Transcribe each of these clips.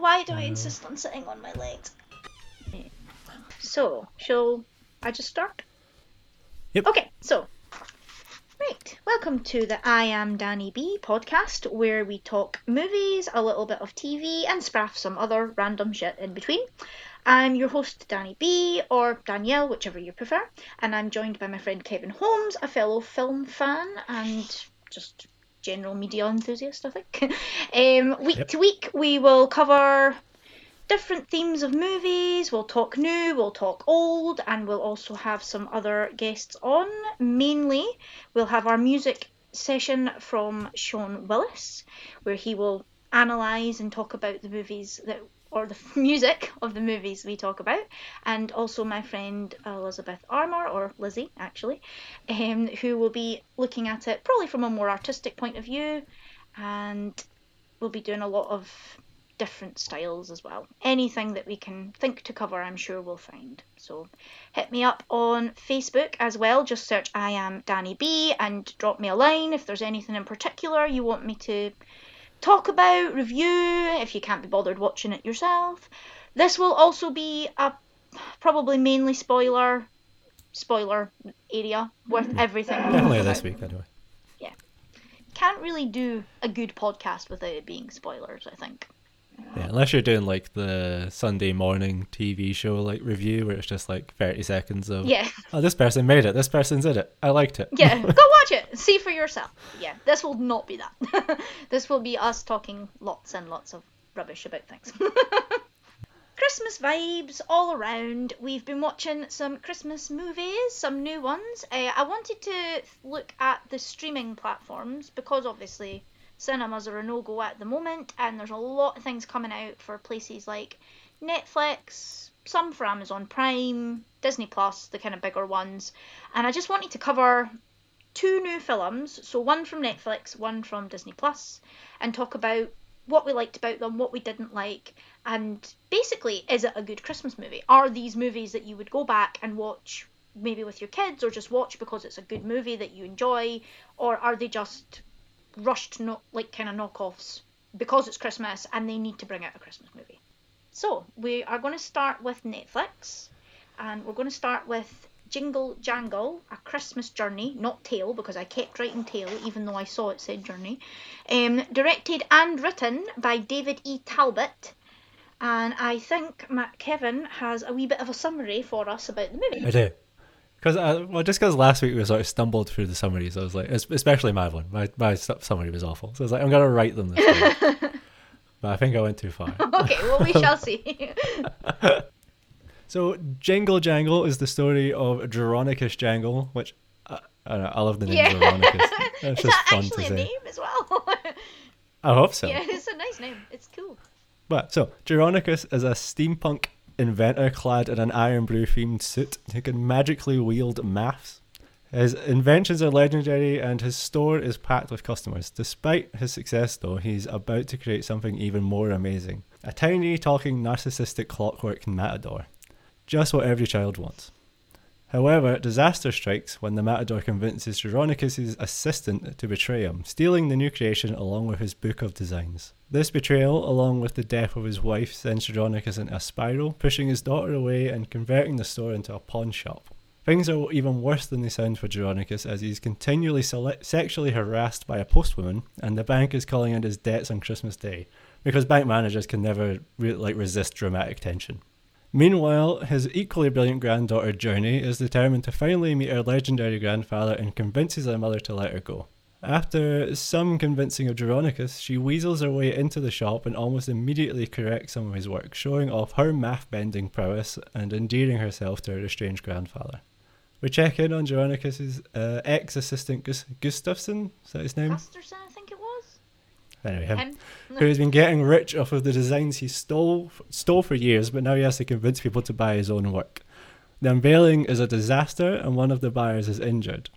why do I insist on sitting on my legs? So, shall I just start? Yep. Okay, so, right, welcome to the I Am Danny B podcast, where we talk movies, a little bit of TV, and spraff some other random shit in between. I'm your host, Danny B, or Danielle, whichever you prefer, and I'm joined by my friend Kevin Holmes, a fellow film fan and just general media enthusiast, I think. Week to week, we will cover different themes of movies. We'll talk new, we'll talk old, and we'll also have some other guests on. Mainly, we'll have our music session from Sean Willis, where he will analyse and talk about the movies that, or the music of the movies we talk about, and also my friend Elizabeth Armour, or Lizzie actually, who will be looking at it probably from a more artistic point of view, and we'll be doing a lot of different styles as well. Anything that we can think to cover, I'm sure we'll find. So hit me up on Facebook as well, just search I Am Danny B and drop me a line if there's anything in particular you want me to talk about, review, if you can't be bothered watching it yourself. This will also be a probably mainly spoiler area with everything. Definitely this week, anyway. Yeah. Can't really do a good podcast without it being spoilers, I think. Yeah, unless you're doing like the Sunday morning TV show like review where it's just like 30 seconds of, yeah, oh, this person made it, this person's in it, I liked it. Yeah, go watch it, see for yourself. Yeah, this will not be that. This will be us talking lots and lots of rubbish about things. Christmas vibes all around. We've been watching some Christmas movies, some new ones. I wanted to look at the streaming platforms because obviously cinemas are a no-go at the moment, and there's a lot of things coming out for places like Netflix, some for Amazon Prime, Disney Plus, the kind of bigger ones. And I just wanted to cover two new films, so one from Netflix, one from Disney Plus, and talk about what we liked about them, what we didn't like, and basically, is it a good Christmas movie? Are these movies that you would go back and watch maybe with your kids, or just watch because it's a good movie that you enjoy, or are they just rushed, not like kind of knockoffs because it's Christmas and they need to bring out a Christmas movie? So we are going to start with Netflix, and we're going to start with Jingle Jangle: A Christmas Journey, not Tale, because I kept writing Tale even though I saw it said Journey. Directed and written by David E. Talbot, and I think Matt Kevin has a wee bit of a summary for us about the movie. I do. Because just because last week we sort of stumbled through the summaries, I was like, especially my one, my summary was awful. So I was like, I'm gonna write them this week, but I think I went too far. Okay, well, we shall see. So, Jingle Jangle is the story of Geronicus Jangle, which I don't know, I love the name Geronicus. It's just fun to say. Is that actually a name as well? I hope so. Yeah, it's a nice name. It's cool. But so Geronicus is a steampunk inventor clad in an Iron Brew themed suit who can magically wield maths. His inventions are legendary and his store is packed with customers. Despite his success though, he's about to create something even more amazing. A tiny talking narcissistic clockwork matador. Just what every child wants. However, disaster strikes when the matador convinces Geronicus' assistant to betray him, stealing the new creation along with his book of designs. This betrayal, along with the death of his wife, sends Geronicus into a spiral, pushing his daughter away and converting the store into a pawn shop. Things are even worse than they sound for Geronicus, as he's continually sexually harassed by a postwoman, and the bank is calling out his debts on Christmas Day, because bank managers can never resist dramatic tension. Meanwhile, his equally brilliant granddaughter Journey is determined to finally meet her legendary grandfather and convinces her mother to let her go. After some convincing of Geronicus, she weasels her way into the shop and almost immediately corrects some of his work, showing off her math-bending prowess and endearing herself to her estranged grandfather. We check in on Geronicus' ex-assistant Gustafsson, is that his name? Gustafsson, I think it was. Anyway, him. Who has been getting rich off of the designs he stole for years, but now he has to convince people to buy his own work. The unveiling is a disaster, and one of the buyers is injured.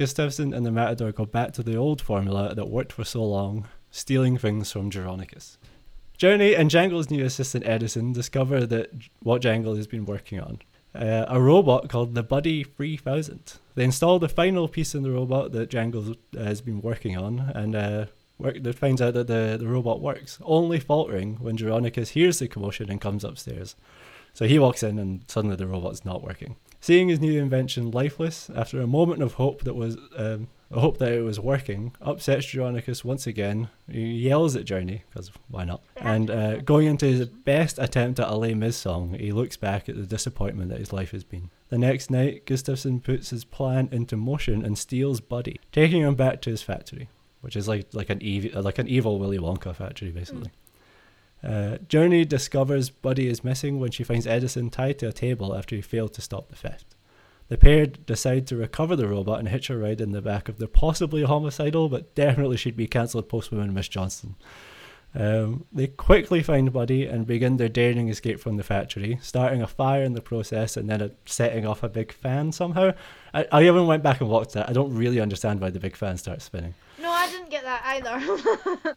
Gustafsson and the matador go back to the old formula that worked for so long, stealing things from Geronicus. Journey and Jangle's new assistant Edison discover that what Jangle has been working on. A robot called the Buddy 3000. They install the final piece in the robot that Jangle has been working on, and that finds out that the robot works, only faltering when Geronicus hears the commotion and comes upstairs. So he walks in and suddenly the robot's not working. Seeing his new invention lifeless, after a moment of hope that was it was working, upsets Geronicus once again. He yells at Journey, because why not? And going into his best attempt at a Les Mis song, he looks back at the disappointment that his life has been. The next night, Gustafsson puts his plan into motion and steals Buddy, taking him back to his factory, which is like an evil Willy Wonka factory, basically. Journey discovers Buddy is missing when she finds Edison tied to a table after he failed to stop the theft. The pair decide to recover the robot and hitch a ride in the back of the possibly homicidal but definitely should be cancelled postwoman Miss Johnson. They quickly find Buddy and begin their daring escape from the factory, starting a fire in the process and then setting off a big fan somehow. I even went back and watched that. I don't really understand why the big fan starts spinning. No, I didn't get that either.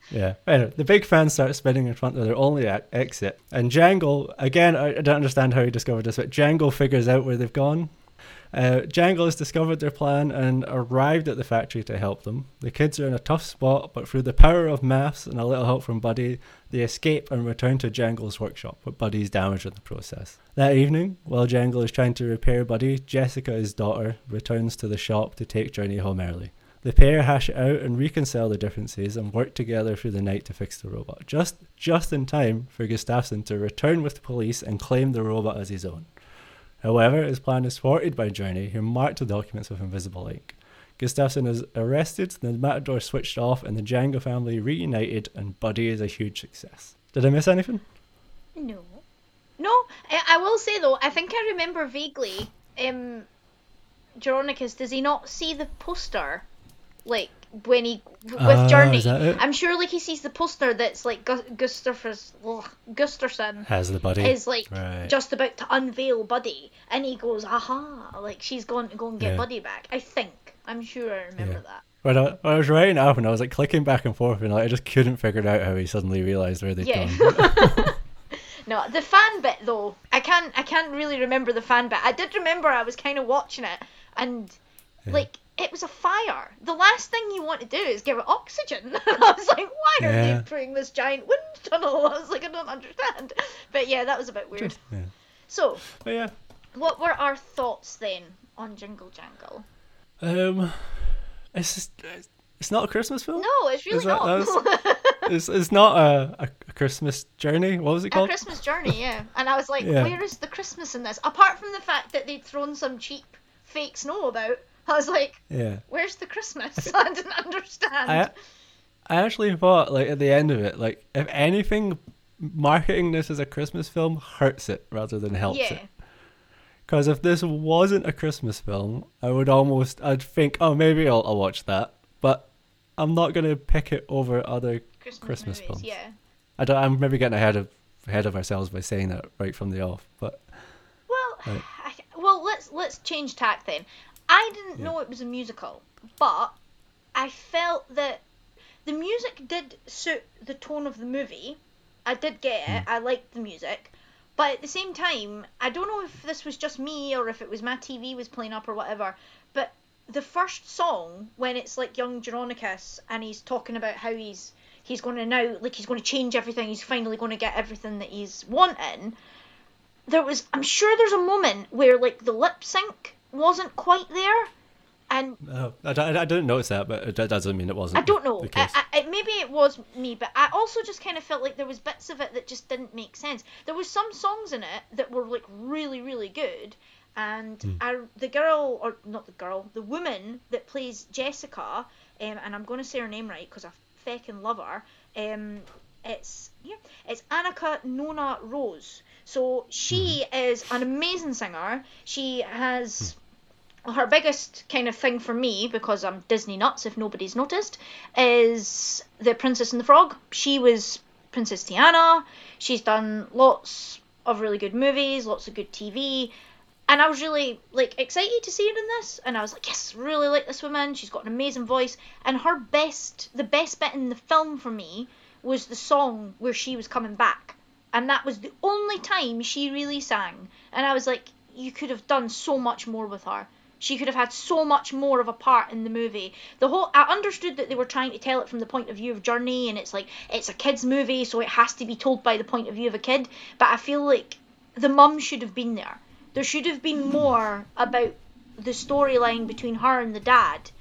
Yeah, anyway, the big fan starts spinning in front of their only exit. And Jangle, again, I don't understand how he discovered this, but Jangle figures out where they've gone. Jangle has discovered their plan and arrived at the factory to help them. The kids are in a tough spot, but through the power of maths and a little help from Buddy, they escape and return to Jangle's workshop, but Buddy's damaged in the process. That evening, while Jangle is trying to repair Buddy, Jessica, his daughter, returns to the shop to take Journey home early. The pair hash it out and reconcile their differences and work together through the night to fix the robot, just in time for Gustafsson to return with the police and claim the robot as his own. However, his plan is thwarted by Journey, who marked the documents with invisible ink. Gustafsson is arrested, the Matador switched off, and the Jangle family reunited, and Buddy is a huge success. Did I miss anything? No. No, I will say though, I think I remember vaguely, Geronicus, does he not see the poster? Like, when he, with Journey. I'm sure, like, he sees the poster that's, like, Gustafsson has the Buddy. Is, like, right. Just about to unveil Buddy. And he goes, aha, like, she's going to go and get Buddy back. I think. I'm sure I remember that. When I was writing it up and I was, like, clicking back and forth and, like, I just couldn't figure out how he suddenly realised where they'd gone. No, the fan bit, though, I can't really remember the fan bit. I did remember I was kind of watching it and, like... It was a fire. The last thing you want to do is give it oxygen. I was like, why are they putting this giant wind tunnel? I was like, I don't understand. But yeah, that was a bit weird. Yeah. So, what were our thoughts then on Jingle Jangle? It's just, it's not a Christmas film. No, it's really not. It's not a Christmas Journey. What was it called? A Christmas Journey, yeah. And I was like, where is the Christmas in this? Apart from the fact that they'd thrown some cheap fake snow about. I was like, where's the Christmas? I didn't understand. I actually thought, like, at the end of it, like, if anything, marketing this as a Christmas film hurts it rather than helps it. Because if this wasn't a Christmas film, I'd think, oh, maybe I'll watch that. But I'm not going to pick it over other Christmas movies, films. Yeah. I'm maybe getting ahead of ourselves by saying that right from the off. But well, let's change tack then. I didn't know it was a musical, but I felt that the music did suit the tone of the movie. I did get it. I liked the music. But at the same time, I don't know if this was just me or if it was my TV was playing up or whatever, but the first song, when it's like young Geronicus and he's talking about how he's going to now, like, he's going to change everything, he's finally going to get everything that he's wanting, I'm sure there's a moment where, like, the lip sync wasn't quite there, and no, I didn't notice that, but that doesn't mean it wasn't. I don't know. Maybe it was me, but I also just kind of felt like there was bits of it that just didn't make sense. There was some songs in it that were, like, really, really good, and the woman that plays Jessica, and I'm going to say her name right because I feckin' love her. It's Anika Noni Rose. So she is an amazing singer. She has her biggest kind of thing for me, because I'm Disney nuts, if nobody's noticed, is The Princess and the Frog. She was Princess Tiana. She's done lots of really good movies, lots of good TV. And I was really, like, excited to see her in this. And I was like, yes, really like this woman. She's got an amazing voice. And the best bit in the film for me was the song where she was coming back, and that was the only time she really sang, and I was like, you could have done so much more with her. She could have had so much more of a part in the movie. The whole, I understood that they were trying to tell it from the point of view of Journey, and it's like, it's a kid's movie, so it has to be told by the point of view of a kid, but I feel like the mum should have been there. There should have been more about the storyline between her and the dad,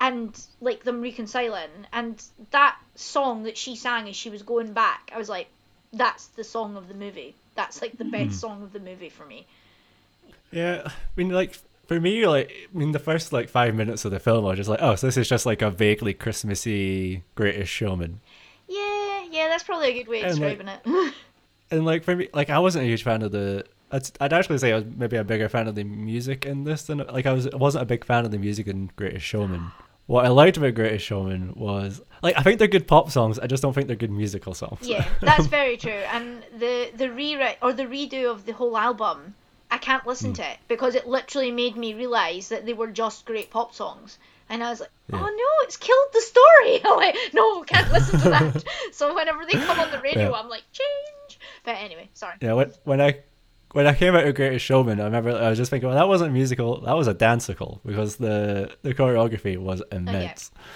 and like them reconciling. And that song that she sang as she was going back, I was like, that's the song of the movie. That's like the best song of the movie for me. Yeah, I mean, like, for me, like, I mean, the first, like, 5 minutes of the film, I was just like, oh, so this is just, like, a vaguely Christmassy Greatest Showman. Yeah, that's probably a good way of describing it. And, like, for me, like, I wasn't a huge fan of the... I'd actually say I was maybe a bigger fan of the music in this than... Like, I wasn't a big fan of the music in Greatest Showman. What I liked about Greatest Showman was... Like, I think they're good pop songs, I just don't think they're good musical songs. Yeah, that's very true. And the rewrite, or the redo of the whole album... I can't listen to it, because it literally made me realise that they were just great pop songs. And I was like, oh no, it's killed the story. I'm like, no, can't listen to that. So whenever they come on the radio, I'm like, change. But anyway, sorry. Yeah, when I came out of Greatest Showman, I remember I was just thinking, well, that wasn't musical, that was a danceable, because the choreography was immense. Oh, yeah.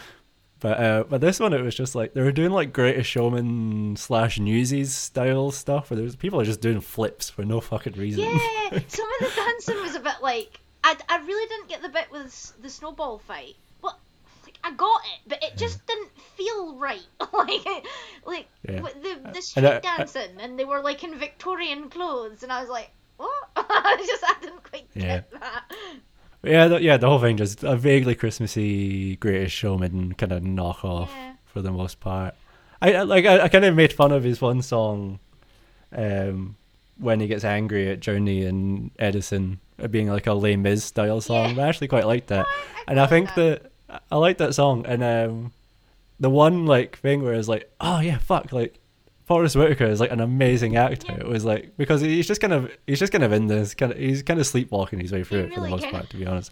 But this one, it was just like, they were doing like Greatest Showman / Newsies style stuff, where there's people are just doing flips for no fucking reason. Yeah, some of the dancing was a bit like, I really didn't get the bit with the snowball fight. Well, like, I got it, but it just didn't feel right. The street dancing, and they were like in Victorian clothes, and I was like, what? I didn't quite get that. Yeah, the whole thing, just a vaguely Christmassy Greatest Showman kind of knockoff for the most part. I kind of made fun of his one song when he gets angry at Journey and Edison, being like a Les Mis style song. I actually quite liked that. I liked that song. And the one like thing where it's like, oh yeah, fuck, like Forrest Whitaker is like an amazing actor. It was like, because he's just kind of in this kind of, he's kind of sleepwalking his way through it for the most part, to be honest.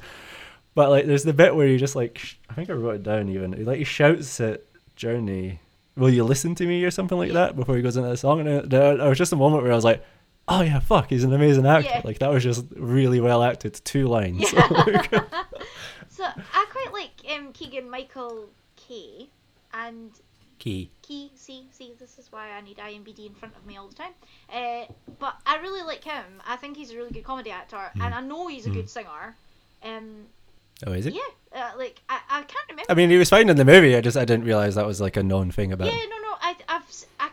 But like, there's the bit where he just like, I think I wrote it down even. Like he shouts at Journey, "Will you listen to me?" or something like that before he goes into the song. And there was just a moment where I was like, oh yeah, fuck, he's an amazing actor. Yeah. Like that was just really well acted. 2 lines. Yeah. So I quite like Keegan Michael Key and. Key. See, this is why I need IMDb in front of me all the time. But I really like him. I think he's a really good comedy actor, and I know he's a good singer. Oh, is he? Yeah, like I can't remember. I mean, he was fine in the movie. I didn't realize that was like a known thing about. Yeah, no, I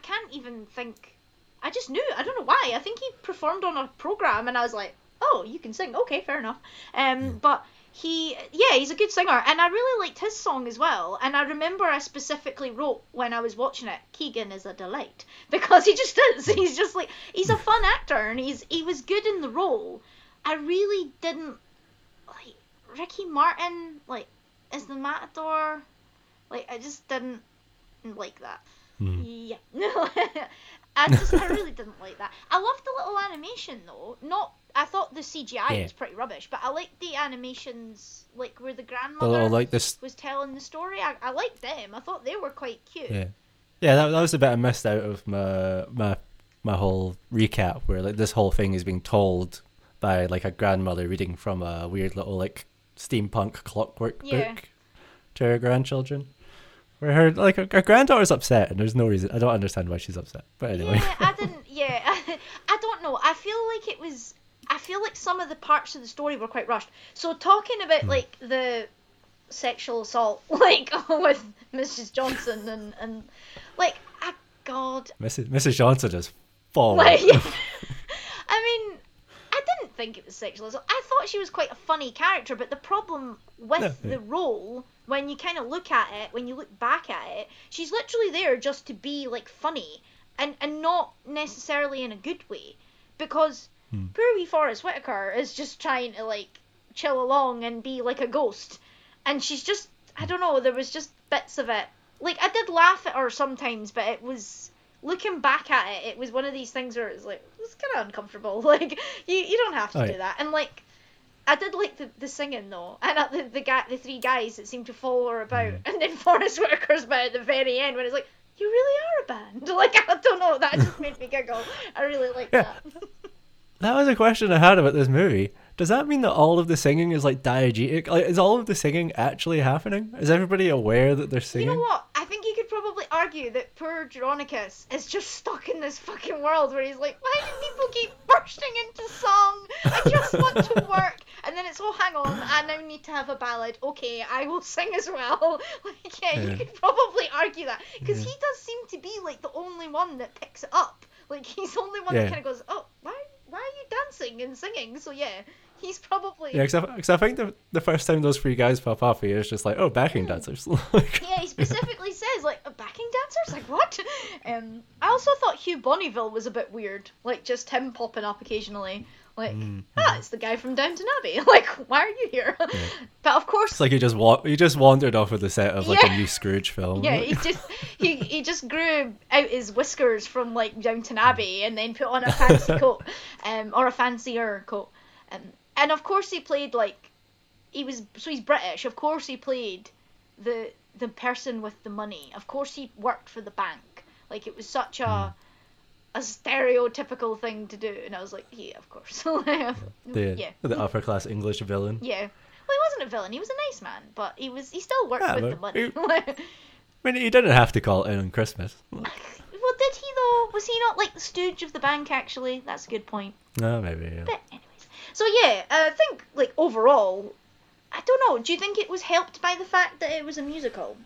can't even think. I just knew. I don't know why. I think he performed on a program, and I was like, oh, you can sing. Okay, fair enough. But. He's a good singer, and I really liked his song as well. And I remember I specifically wrote when I was watching it, Keegan is a delight, because he just is. He's just like, he's a fun actor, and he was good in the role. I really didn't like Ricky Martin, like as the Matador. Like I just didn't like that. I really didn't like that. I loved the little animation though. I thought the CGI was pretty rubbish, but I liked the animations, like where the grandmother was telling the story. I liked them. I thought they were quite cute. Yeah, that was a bit I missed out of my whole recap, where like this whole thing is being told by like a grandmother reading from a weird little like steampunk clockwork book to her grandchildren. Where her granddaughter's upset, and there's no reason. I don't understand why she's upset. But anyway, I don't know. I feel like some of the parts of the story were quite rushed. So talking about like the sexual assault, like with Mrs. Johnson and like, God, Mrs. Johnson is falling. Like, I mean, I didn't think it was sexual assault. I thought she was quite a funny character, but the problem with the role. When you kind of look at it, when you look back at it, she's literally there just to be, like, funny. And not necessarily in a good way. Because poor wee Forrest Whitaker is just trying to, like, chill along and be like a ghost. And she's just, I don't know, there was just bits of it. Like, I did laugh at her sometimes, but it was, looking back at it, it was one of these things where it was like, it's kind of uncomfortable. Like, you don't have to do that. And, like... I did like the singing though, and the three guys that seemed to follow her about, and then Forrest Whitaker's bit at the very end when it's like, you really are a band. Like, I don't know, that just made me giggle. I really liked that. That was a question I had about this movie. Does that mean that all of the singing is like diegetic? Like, is all of the singing actually happening? Is everybody aware that they're singing? You know what? I think you could probably argue that poor Geronicus is just stuck in this fucking world where he's like, why do people keep bursting into song? I just want to work. And then it's, oh, hang on, I now need to have a ballad. Okay, I will sing as well. Like, yeah, you could probably argue that. Because he does seem to be like the only one that picks it up. Like, he's the only one that kind of goes, oh, why are you dancing and singing? So, yeah, he's probably... Yeah, because I think the first time those three guys pop off, he is just like, oh, backing dancers. Yeah, he specifically says, like, a backing dancers? Like, what? I also thought Hugh Bonneville was a bit weird. Like, just him popping up occasionally. Like, it's the guy from Downton Abbey. Like, why are you here? Yeah. But of course... It's like he just wandered off with the set of, like, a new Scrooge film. Yeah, he just grew out his whiskers from, like, Downton Abbey and then put on a fancy coat. Or a fancier coat. And of course he played, like... So he's British. Of course he played the person with the money. Of course he worked for the bank. Like, it was such a stereotypical thing to do, and I was like, yeah, of course. The upper class English villain. Yeah, well, he wasn't a villain, he was a nice man, but he still worked with the money. I mean, he didn't have to call it in on Christmas. Well, did he though? Was he not like the stooge of the bank? Actually, that's a good point. No, maybe. Yeah. But anyways, so yeah, I think like overall, I don't know. Do you think it was helped by the fact that it was a musical?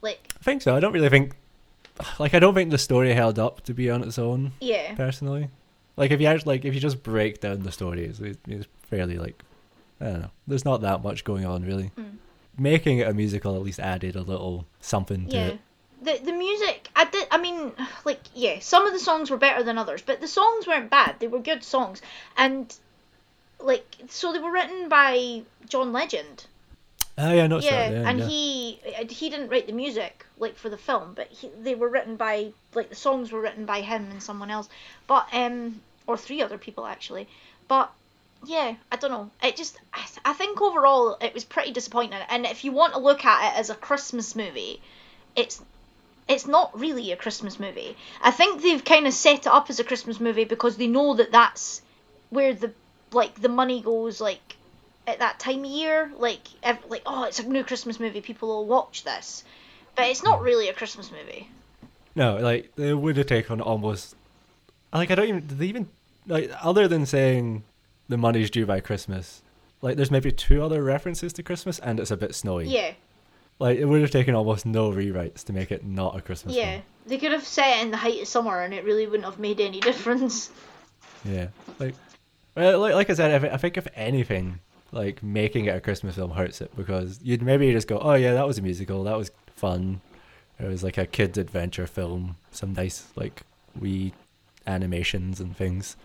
Like, I think so. I don't really think. Like, I don't think the story held up to be on its own. Yeah. Personally, like if you just break down the story, it's fairly like, I don't know. There's not that much going on really. Mm. Making it a musical at least added a little something to it. The music, some of the songs were better than others, but the songs weren't bad. They were good songs, and like so they were written by John Legend. Oh yeah, not yeah, so. Yeah, and yeah. He didn't write the music like for the film, but they were written by like the songs were written by him and someone else, but or three other people actually. But yeah, I don't know. It just I think overall it was pretty disappointing. And if you want to look at it as a Christmas movie, it's not really a Christmas movie. I think they've kind of set it up as a Christmas movie because they know that that's where the money goes like. At that time of year, like oh, it's a new Christmas movie, people will watch this, but it's not really a Christmas movie. No, like they would have taken almost like I don't even did they even like other than saying the money's due by Christmas. Like there's maybe two other references to Christmas, and it's a bit snowy. Yeah. Like it would have taken almost no rewrites to make it not a Christmas. Yeah, movie. They could have set it in the height of summer, and it really wouldn't have made any difference. Yeah, like I said, I think if anything. Like, making it a Christmas film hurts it because you'd maybe just go, oh, yeah, that was a musical. That was fun. It was like a kid's adventure film. Some nice, like, wee animations and things.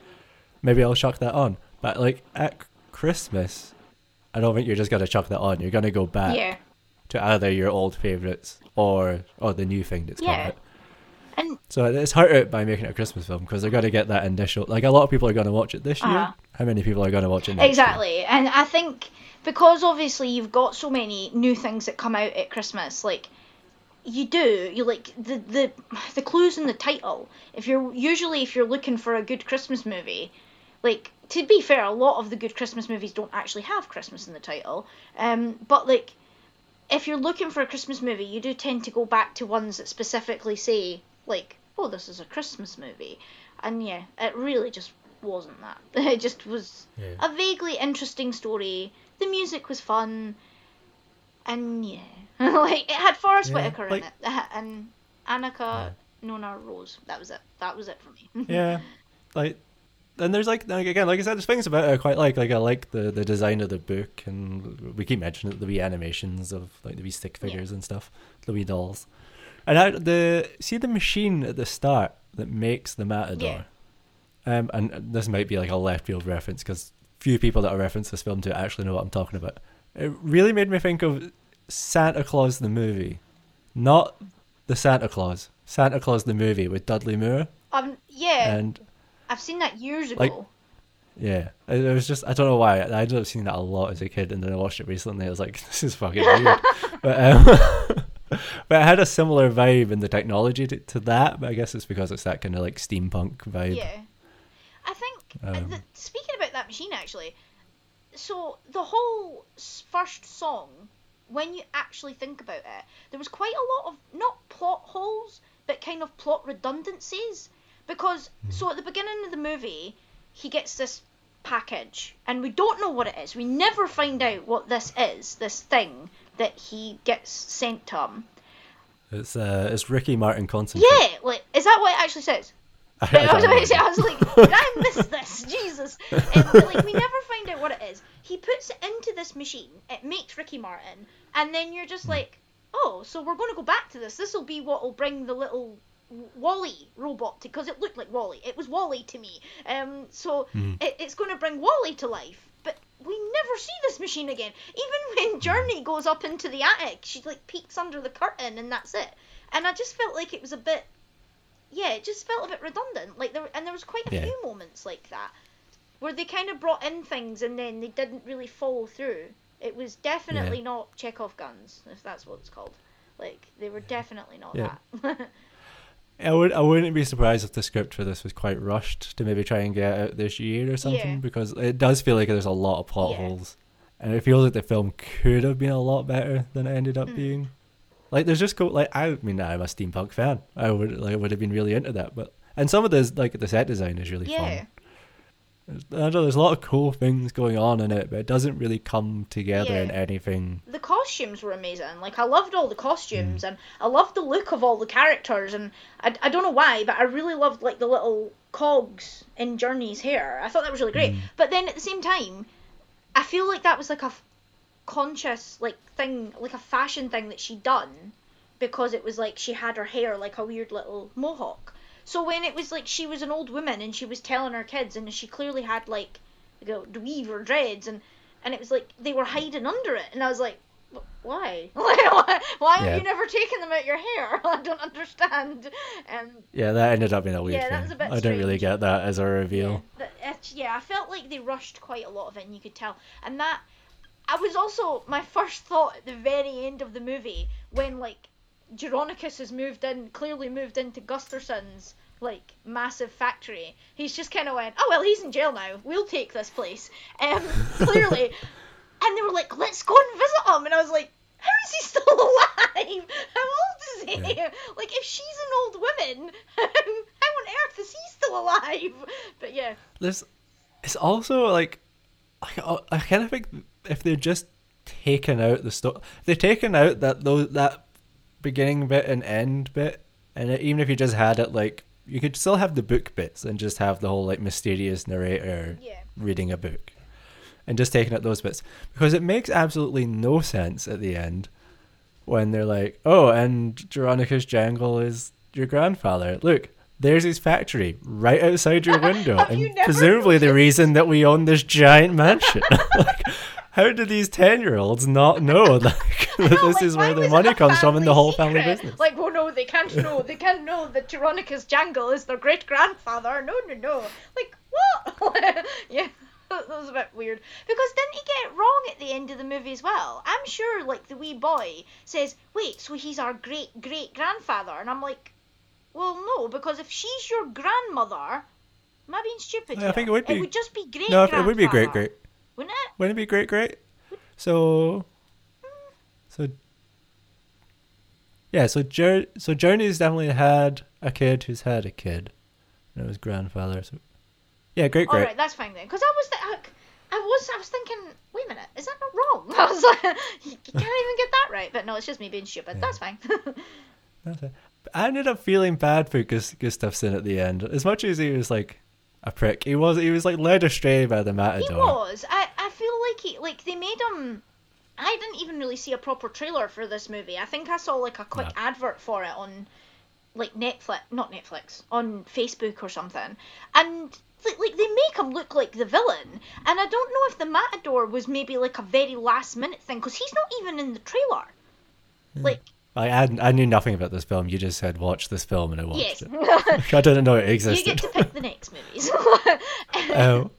Maybe I'll chuck that on. But, like, at Christmas, I don't think you're just going to chuck that on. You're going to go back to either your old favourites or the new thing that's come out. So it's hurt it by making it a Christmas film because they're going to get that initial... Like, a lot of people are going to watch it this year. How many people are going to watch it next year? And I think because obviously you've got so many new things that come out at Christmas, like, you like, the clue's in the title. If you're looking for a good Christmas movie, like, to be fair, a lot of the good Christmas movies don't actually have Christmas in the title. But, like, if you're looking for a Christmas movie, you do tend to go back to ones that specifically say... Like, oh, this is a Christmas movie. And yeah, it really just wasn't that. It just was a vaguely interesting story. The music was fun. And yeah, like, it had Forrest Whitaker in it. And Anika Noni Rose. That was it. That was it for me. Yeah. Like, and there's like, again, like I said, there's things about it I quite like. Like, I like the design of the book. And we keep mentioning it, the wee animations of, like, the wee stick figures and stuff. The wee dolls. And the machine at the start that makes the Matador. Yeah. And this might be like a left field reference because few people that I reference this film to actually know what I'm talking about. It really made me think of Santa Claus the movie, not the Santa Claus the movie with Dudley Moore. Yeah. And I've seen that years ago. Like, yeah, it was just I don't know why I ended up seeing that a lot as a kid, and then I watched it recently. I was like, this is fucking weird. But it had a similar vibe in the technology to that, but I guess it's because it's that kind of like steampunk vibe. Yeah. I think, speaking about that machine actually, So the whole first song, when you actually think about it, there was quite a lot of, not plot holes, but kind of plot redundancies. Because, so at the beginning of the movie, he gets this package, and we don't know what it is. We never find out what this is, this thing that he gets sent to him. It's Ricky Martin concentrate. Yeah, like, is that what it actually says? I was like, I missed this, Jesus. Like, we never find out what it is. He puts it into this machine, it makes Ricky Martin, and then you're just like, oh, so we're going to go back to this. This will be what will bring the little Wally robot, because it looked like Wally. It was Wally to me. It's going to bring Wally to life. But we never see this machine again. Even when Journey goes up into the attic, she like peeks under the curtain and that's it. And I just felt like it was a bit, yeah, it just felt a bit redundant. Like there was quite a few moments like that where they kind of brought in things and then they didn't really follow through. It was definitely not Chekhov guns, if that's what it's called. Like they were definitely not that. I wouldn't be surprised if the script for this was quite rushed to maybe try and get out this year or something, because it does feel like there's a lot of plot holes, and it feels like the film could have been a lot better than it ended up being. Like there's just I mean, I'm a steampunk fan. I would have been really into that, and some of this, like the set design, is really fun. I don't know, there's a lot of cool things going on in it, but it doesn't really come together in anything. The costumes were amazing. Like, I loved all the costumes, and I loved the look of all the characters, and I don't know why, but I really loved, like, the little cogs in Journey's hair. I thought that was really great. But then, at the same time, I feel like that was, like, a conscious, like, thing, like, a fashion thing that she'd done, because it was, like, she had her hair like a weird little mohawk. So when it was like she was an old woman and she was telling her kids, and she clearly had like dweeb or dreads, and it was like they were hiding under it, and I was like, why? Why have you never taken them out your hair? I don't understand. Yeah, that ended up being a weird thing. That was a bit strange. I don't really get that as a reveal. I felt like they rushed quite a lot of it, and you could tell. And that, I was also, my first thought at the very end of the movie, when like Geronicus has clearly moved into Gusterson's like massive factory. He's just kind of went, oh well, he's in jail now, we'll take this place, clearly. And they were like, let's go and visit him, and I was like, how is he still alive? How old is he? Like, if she's an old woman, how on earth is he still alive? But it's also like, I kind of think if they're just taken out the story, they're taken out that beginning bit and end bit, and even if you just had it, like, you could still have the book bits and just have the whole like mysterious narrator reading a book, and just taking out those bits, because it makes absolutely no sense at the end when they're like, oh, and Geronicus Jangle is your grandfather, look, there's his factory right outside your window, and presumably the reason that we own this giant mansion. Like, how do these 10-year-olds not know that this is where the money comes from, in the whole family business? Like, well, no, they can't know. They can't know that Geronicus Jangle is their great-grandfather. No. Like, what? That was a bit weird. Because didn't he get it wrong at the end of the movie as well? I'm sure, like, the wee boy says, wait, so he's our great-great-grandfather. And I'm like, well, no, because if she's your grandmother, am I being stupid here? I think it would be. It would just be great-grandfather. No, it would be great-great. Wouldn't it? Wouldn't it be great? So Journey's definitely had a kid who's had a kid, and it was grandfather. So yeah, great. All right, that's fine then. Because I was thinking, wait a minute, is that not wrong? I was like, you can't even get that right. But no, it's just me being stupid. Yeah. That's fine. That's it. I ended up feeling bad for Gustafsson at the end, as much as he was like a prick. He was like led astray by the Matador. He was. I feel like they made him. I didn't even really see a proper trailer for this movie. I think I saw like a quick advert for it on like on Facebook or something. And like they make him look like the villain. And I don't know if the Matador was maybe like a very last minute thing, because he's not even in the trailer. Yeah. Like. I knew nothing about this film. You just said, watch this film, and I watched it. I didn't know it existed. You get to pick the next movies.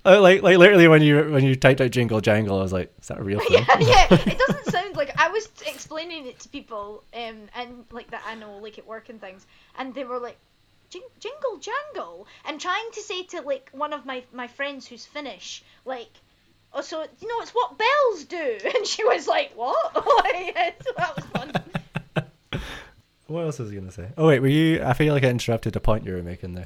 Literally when you typed out Jingle Jangle, I was like, is that a real film? Yeah. It doesn't sound like... I was explaining it to people and like that I know, like at work and things, and they were like, Jingle Jangle? And trying to say to like one of my friends who's Finnish, like, oh, so, you know, it's what bells do. And she was like, what? So that was fun. What else was I going to say? Oh, wait, were you... I feel like I interrupted a point you were making there.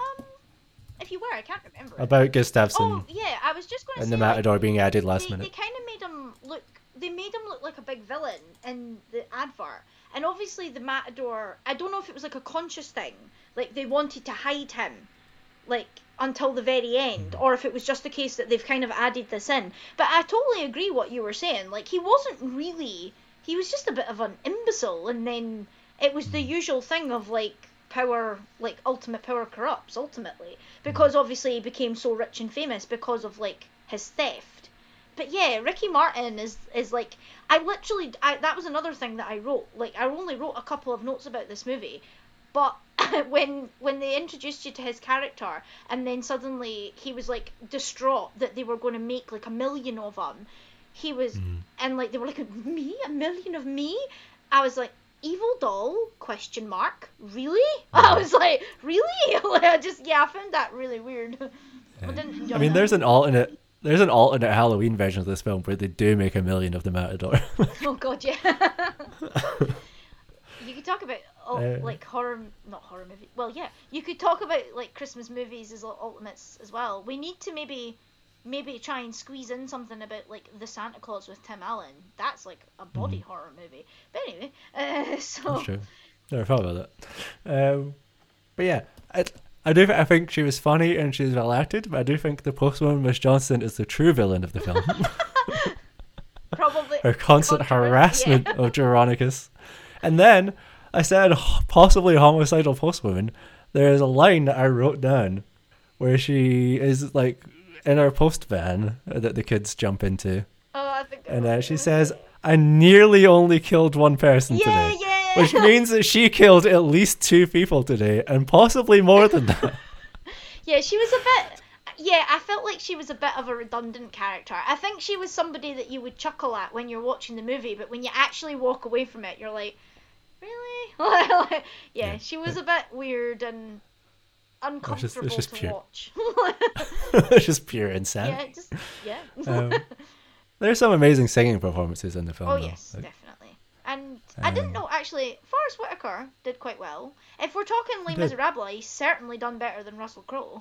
If you were, I can't remember. About Gustafsson. Oh, yeah, I was just going to say... And the Matador being added last minute. They kind of made him look... They made him look like a big villain in the advert. And obviously the Matador... I don't know if it was like a conscious thing. Like, they wanted to hide him. Like... until the very end, or if it was just a case that they've kind of added this in. But I totally agree what you were saying. Like, he wasn't really... He was just a bit of an imbecile, and then it was the usual thing of, like, power... Like, ultimate power corrupts, ultimately. Because, obviously, he became so rich and famous because of, like, his theft. But, yeah, Ricky Martin is like... I that was another thing that I wrote. Like, I only wrote a couple of notes about this movie, but... when they introduced you to his character, and then suddenly he was like distraught that they were going to make like 1 million of him, he was and like they were like, me, 1 million of me? I was like, evil doll ? Really? I was like, really? Like, I found that really weird. Yeah. I mean there's an alternate Halloween version of this film where they do make 1 million of the Matador. Oh god, yeah. You could talk about like horror movie. Well, yeah, you could talk about like Christmas movies as ultimates as well. We need to maybe try and squeeze in something about like the Santa Claus with Tim Allen. That's like a body horror movie. But anyway, so that's true. Never thought about that. But yeah, I think she was funny and she's related. But I do think the postwoman Miss Johnson is the true villain of the film. Probably her constant harassment of Geronicus, and then. I said possibly homicidal postwoman. There is a line that I wrote down where she is like in her post van that the kids jump into. Oh, I think. And she says, "I nearly only killed one person today," which means that she killed at least two people today, and possibly more than that. Yeah, she was a bit. Yeah, I felt like she was a bit of a redundant character. I think she was somebody that you would chuckle at when you're watching the movie, but when you actually walk away from it, you're like. Really? Yeah, she was a bit weird and uncomfortable to watch. It's just pure insanity. Yeah, there's some amazing singing performances in the film. Oh, though. Yes, like, definitely. And I didn't know, actually, Forrest Whitaker did quite well. If we're talking Les Misérables, he's certainly done better than Russell Crowe.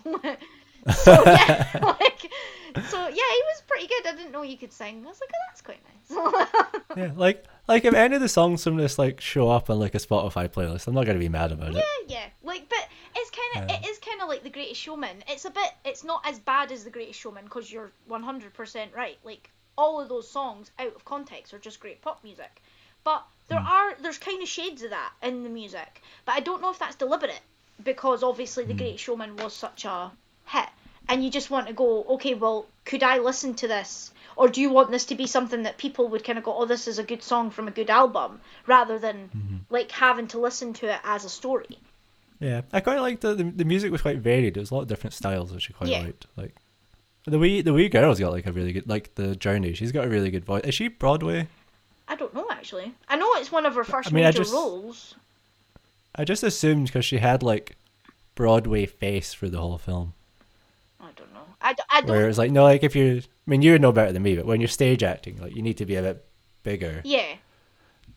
So, yeah, he was pretty good. I didn't know you could sing. I was like, oh, that's quite nice. Yeah, like if any of the songs from this like show up on like a Spotify playlist, I'm not gonna be mad about it. Yeah. Like, but it's kind of it is kind of like The Greatest Showman. It's not as bad as The Greatest Showman because you're 100% right. Like all of those songs out of context are just great pop music, but there's kind of shades of that in the music. But I don't know if that's deliberate because obviously The Greatest Showman was such a hit, and you just want to go, okay, well, could I listen to this, or do you want this to be something that people would kind of go, oh, this is a good song from a good album, rather than like having to listen to it as a story. Yeah, I quite liked that the music was quite varied. There was a lot of different styles, which I quite liked. Like the wee girl's got like a really good, like the Journey. She's got a really good voice. Is she Broadway? I don't know actually. I know it's one of her first major roles. I just assumed because she had like Broadway face for the whole film. I don't know. Where it's like, no, like if you're, I mean, you would know better than me, but when you're stage acting, like you need to be a bit bigger. Yeah.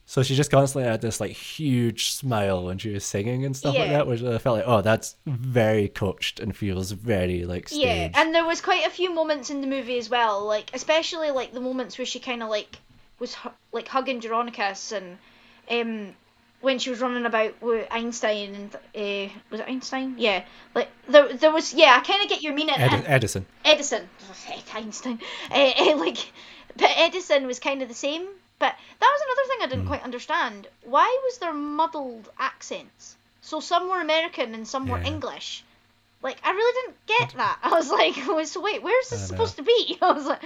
So she just constantly had this like huge smile when she was singing and stuff like that, which I felt like, oh, that's very coached and feels very like staged. Yeah, and there was quite a few moments in the movie as well, like especially like the moments where she kind of like was like hugging Geronicus and when she was running about with Einstein and was it Einstein? Yeah, like there was I kind of get your meaning. Edison. Einstein. But Edison was kind of the same. But that was another thing I didn't quite understand. Why was there muddled accents? So some were American and some were English. Like I really didn't get that. I was like, so wait, where's this supposed to be? I was like.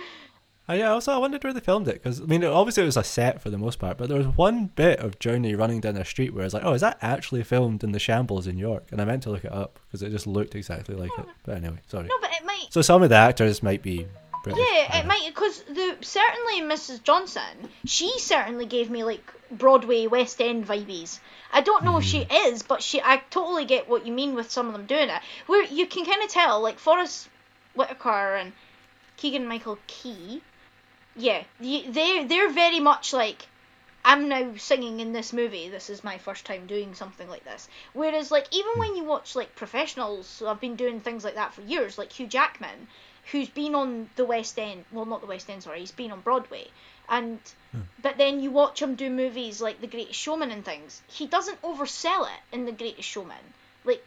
Yeah, also I wondered where they filmed it because I mean obviously it was a set for the most part, but there was one bit of Journey running down the street where it's like, oh, is that actually filmed in the Shambles in York? And I meant to look it up because it just looked exactly like it. But anyway, sorry. No, but it might. So some of the actors might be British. Yeah, it might because certainly Mrs. Johnson, she certainly gave me like Broadway West End vibes. I don't know if she is, but I totally get what you mean with some of them doing it. Where you can kind of tell like Forrest Whitaker and Keegan Michael Key. Yeah, they're very much like, I'm now singing in this movie, this is my first time doing something like this. Whereas, like, even when you watch, like, professionals, so I've been doing things like that for years, like Hugh Jackman, who's been on the West End, well, not the West End, sorry, he's been on Broadway, and, but then you watch him do movies like The Greatest Showman and things, he doesn't oversell it in The Greatest Showman. Like,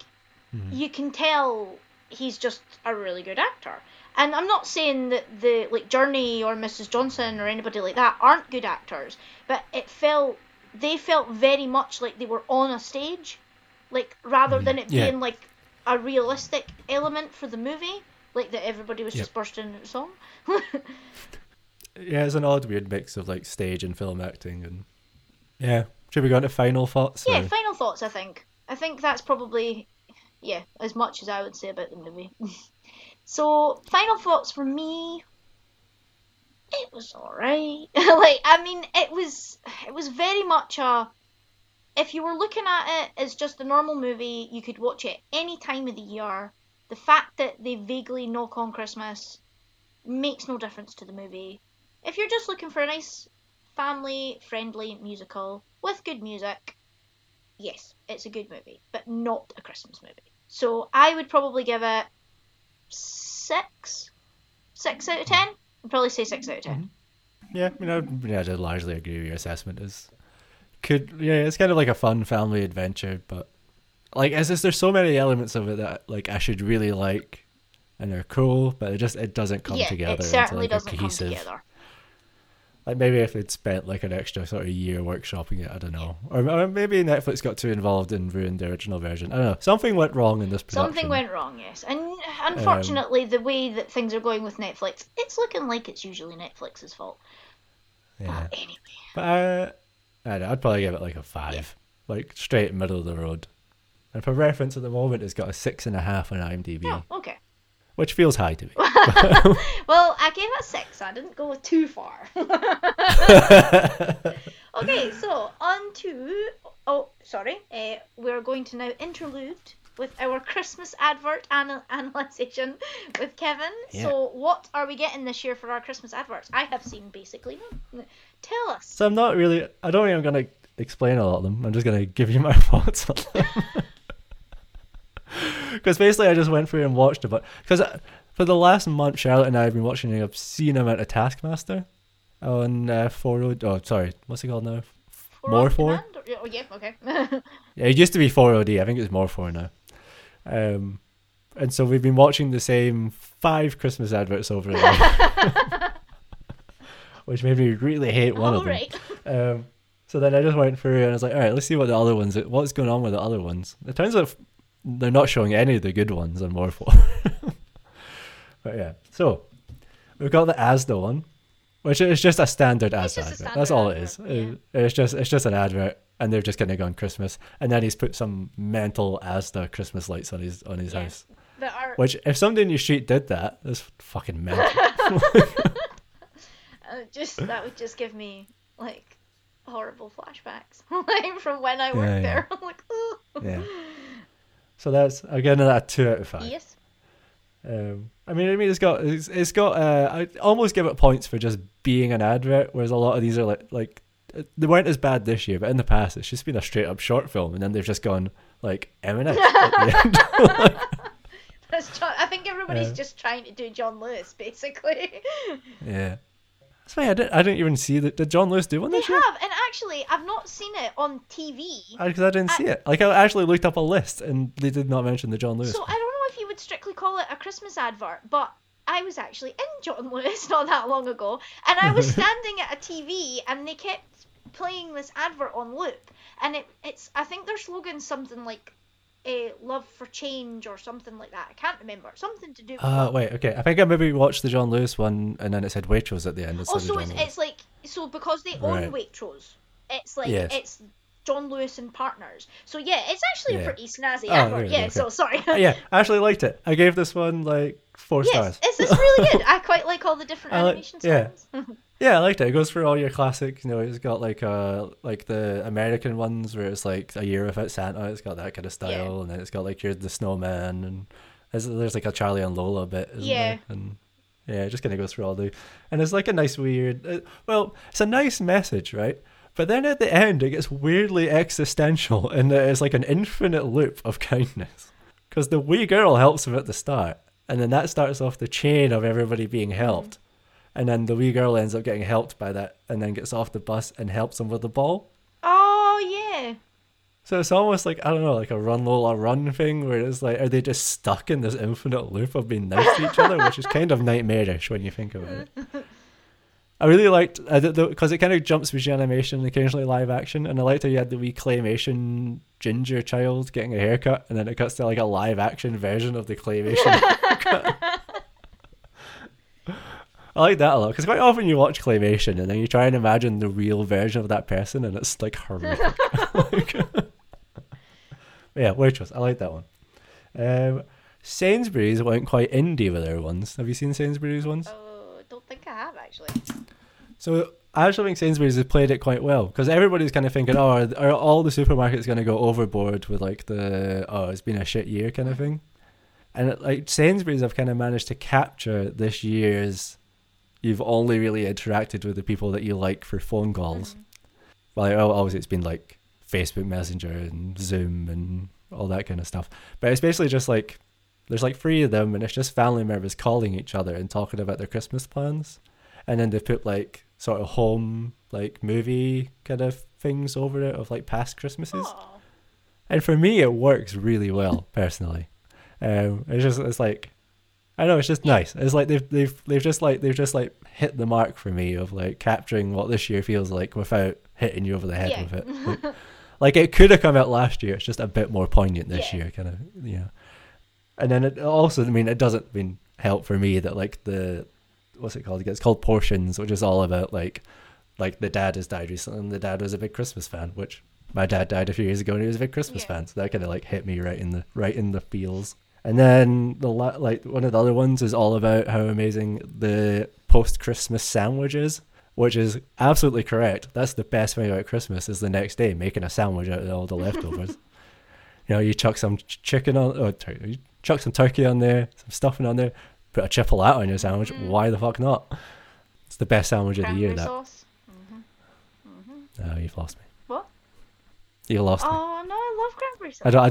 you can tell he's just a really good actor. And I'm not saying that the, like, Journey or Mrs. Johnson or anybody like that aren't good actors, but it felt, they felt very much like they were on a stage, like, rather than it being, like, a realistic element for the movie, like, that everybody was just bursting into song. Yeah, it's an odd, weird mix of, like, stage and film acting, and, yeah. Should we go on to final thoughts? Yeah, or? Final thoughts, I think. I think that's probably, yeah, as much as I would say about the movie. So, final thoughts for me, it was alright. Like, I mean, it was very much a, if you were looking at it as just a normal movie, you could watch it any time of the year. The fact that they vaguely knock on Christmas makes no difference to the movie. If you're just looking for a nice, family-friendly musical with good music, yes, it's a good movie, but not a Christmas movie. So, I would probably give it 6 out of 10. I'd probably say 6 out of 10. Yeah, you know, I did largely agree with your assessment. It's kind of like a fun family adventure, but like, it's just, there's so many elements of it that like I should really like, and they're cool, but it doesn't come together. It certainly into, like, doesn't cohesive, come together. Like, maybe if they'd spent like an extra sort of year workshopping it, I don't know, or maybe Netflix got too involved and ruined the original version. I don't know. Something went wrong in this production. Something went wrong, yes. And unfortunately, the way that things are going with Netflix, it's looking like it's usually Netflix's fault. Yeah. But anyway, I don't know, I'd probably give it like a 5, like straight middle of the road. And for reference, at the moment, it's got a 6.5 on IMDb. Oh, okay. Which feels high to me. Well, I gave it 6. I didn't go too far. Okay, so on to... Oh, sorry. We're going to now interlude with our Christmas advert analysisation with Kevin. Yeah. So what are we getting this year for our Christmas adverts? I have seen basically none. Tell us. So I'm not really... I don't think I'm going to explain a lot of them. I'm just going to give you my thoughts on them. Because basically I just went through and watched about... Because for the last month, Charlotte and I have been watching an obscene amount of Taskmaster on 4OD... Oh, sorry. What's it called now? More4? Oh, yeah, okay. Yeah, it used to be 4OD. I think it's More4 now. And so we've been watching the same 5 Christmas adverts over there. Which made me really hate one of them. Right. So then I just went through and I was like, all right, let's see what the other ones... What's going on with the other ones? It turns out... They're not showing any of the good ones on More4. But yeah, so we've got the Asda one, which is just a standard Asda advert. That's all it is. Yeah. It's just an advert, and they've just kind of gone Christmas, and then he's put some mental Asda Christmas lights on his house. Which, if somebody in your street did that, that's fucking mental. That would just give me like horrible flashbacks from when I worked there. I'm like, oh. Yeah. So that's, again, that 2 out of 5. Yes. I mean, it's got. I'd almost give it points for just being an advert, whereas a lot of these are like they weren't as bad this year, but in the past, it's just been a straight up short film, and then they've just gone like M&S at the end. I think everybody's just trying to do John Lewis, basically. Yeah. That's why I didn't even see that. Did John Lewis do one this year? They have, and actually, I've not seen it on TV. Because I didn't see it. Like, I actually looked up a list, and they did not mention the John Lewis. So, I don't know if you would strictly call it a Christmas advert, but I was actually in John Lewis not that long ago, and I was standing at a TV, and they kept playing this advert on loop, and it's I think their slogan's something like, Love for Change or something like that. I can't remember. Something to do with I think I maybe watched the John Lewis one and then it said Waitrose at the end. Also, it's like, so because they own Waitrose, it's like, it's John Lewis and Partners. So yeah, it's actually a pretty snazzy advert. Really? Yeah, okay. So sorry. Yeah, I actually liked it. I gave this one like 4 stars. Yes, it's really good. I quite like all the different animation styles. Yeah, I liked it. It goes through all your classic, you know, it's got like the American ones where it's like a year without Santa, it's got that kind of style, and then it's got like the snowman, and there's like a Charlie and Lola bit, isn't there? And Yeah, just going to go through all the... And it's like a nice weird... well, it's a nice message, right? But then at the end, it gets weirdly existential in that it's like an infinite loop of kindness. Because the wee girl helps him at the start. And then that starts off the chain of everybody being helped. And then the wee girl ends up getting helped by that and then gets off the bus and helps him with the ball. Oh, yeah. So it's almost like, I don't know, like a Run Lola Run thing where it's like, are they just stuck in this infinite loop of being nice to each other? Which is kind of nightmarish when you think about it. I really liked, because it kind of jumps with animation and occasionally live action, and I liked how you had the wee claymation ginger child getting a haircut, and then it cuts to like a live action version of the claymation haircut. I like that a lot, because quite often you watch claymation and then you try and imagine the real version of that person and it's like horrific. Yeah, Waitrose, I like that one. Sainsbury's went quite indie with their ones. Have you seen Sainsbury's ones? Oh, I don't think I have, actually. So I actually think Sainsbury's has played it quite well, because everybody's kind of thinking, oh, are all the supermarkets going to go overboard with like the, oh, it's been a shit year kind of thing? And like Sainsbury's have kind of managed to capture this year's, you've only really interacted with the people that you like for phone calls. Mm-hmm. Well, obviously it's been like Facebook Messenger and Zoom and all that kind of stuff. But it's basically just like, there's like three of them and it's just family members calling each other and talking about their Christmas plans. And then they put like sort of home, like movie kind of things over it of like past Christmases. Aww. And for me, it works really well, personally. It's like, I know, it's just nice. It's like they've just hit the mark for me of like capturing what this year feels like without hitting you over the head with it. Like it could have come out last year. It's just a bit more poignant this year, kind of, you know. And then it also, it doesn't help for me that like the, what's it called? It's called Portions, which is all about like the dad has died recently and the dad was a big Christmas fan, which my dad died a few years ago and he was a big Christmas fan. So that kind of like hit me right in the feels. And then one of the other ones is all about how amazing the post-Christmas sandwich is, which is absolutely correct. That's the best thing about Christmas, is the next day making a sandwich out of all the leftovers. You know, you chuck some turkey on there, some stuffing on there, put a chipolata on your sandwich. Mm-hmm. Why the fuck not? It's the best sandwich of the year. Sauce. That. Mm-hmm. Oh, you've lost me. What? You lost me. Oh no, I love cranberry sauce. I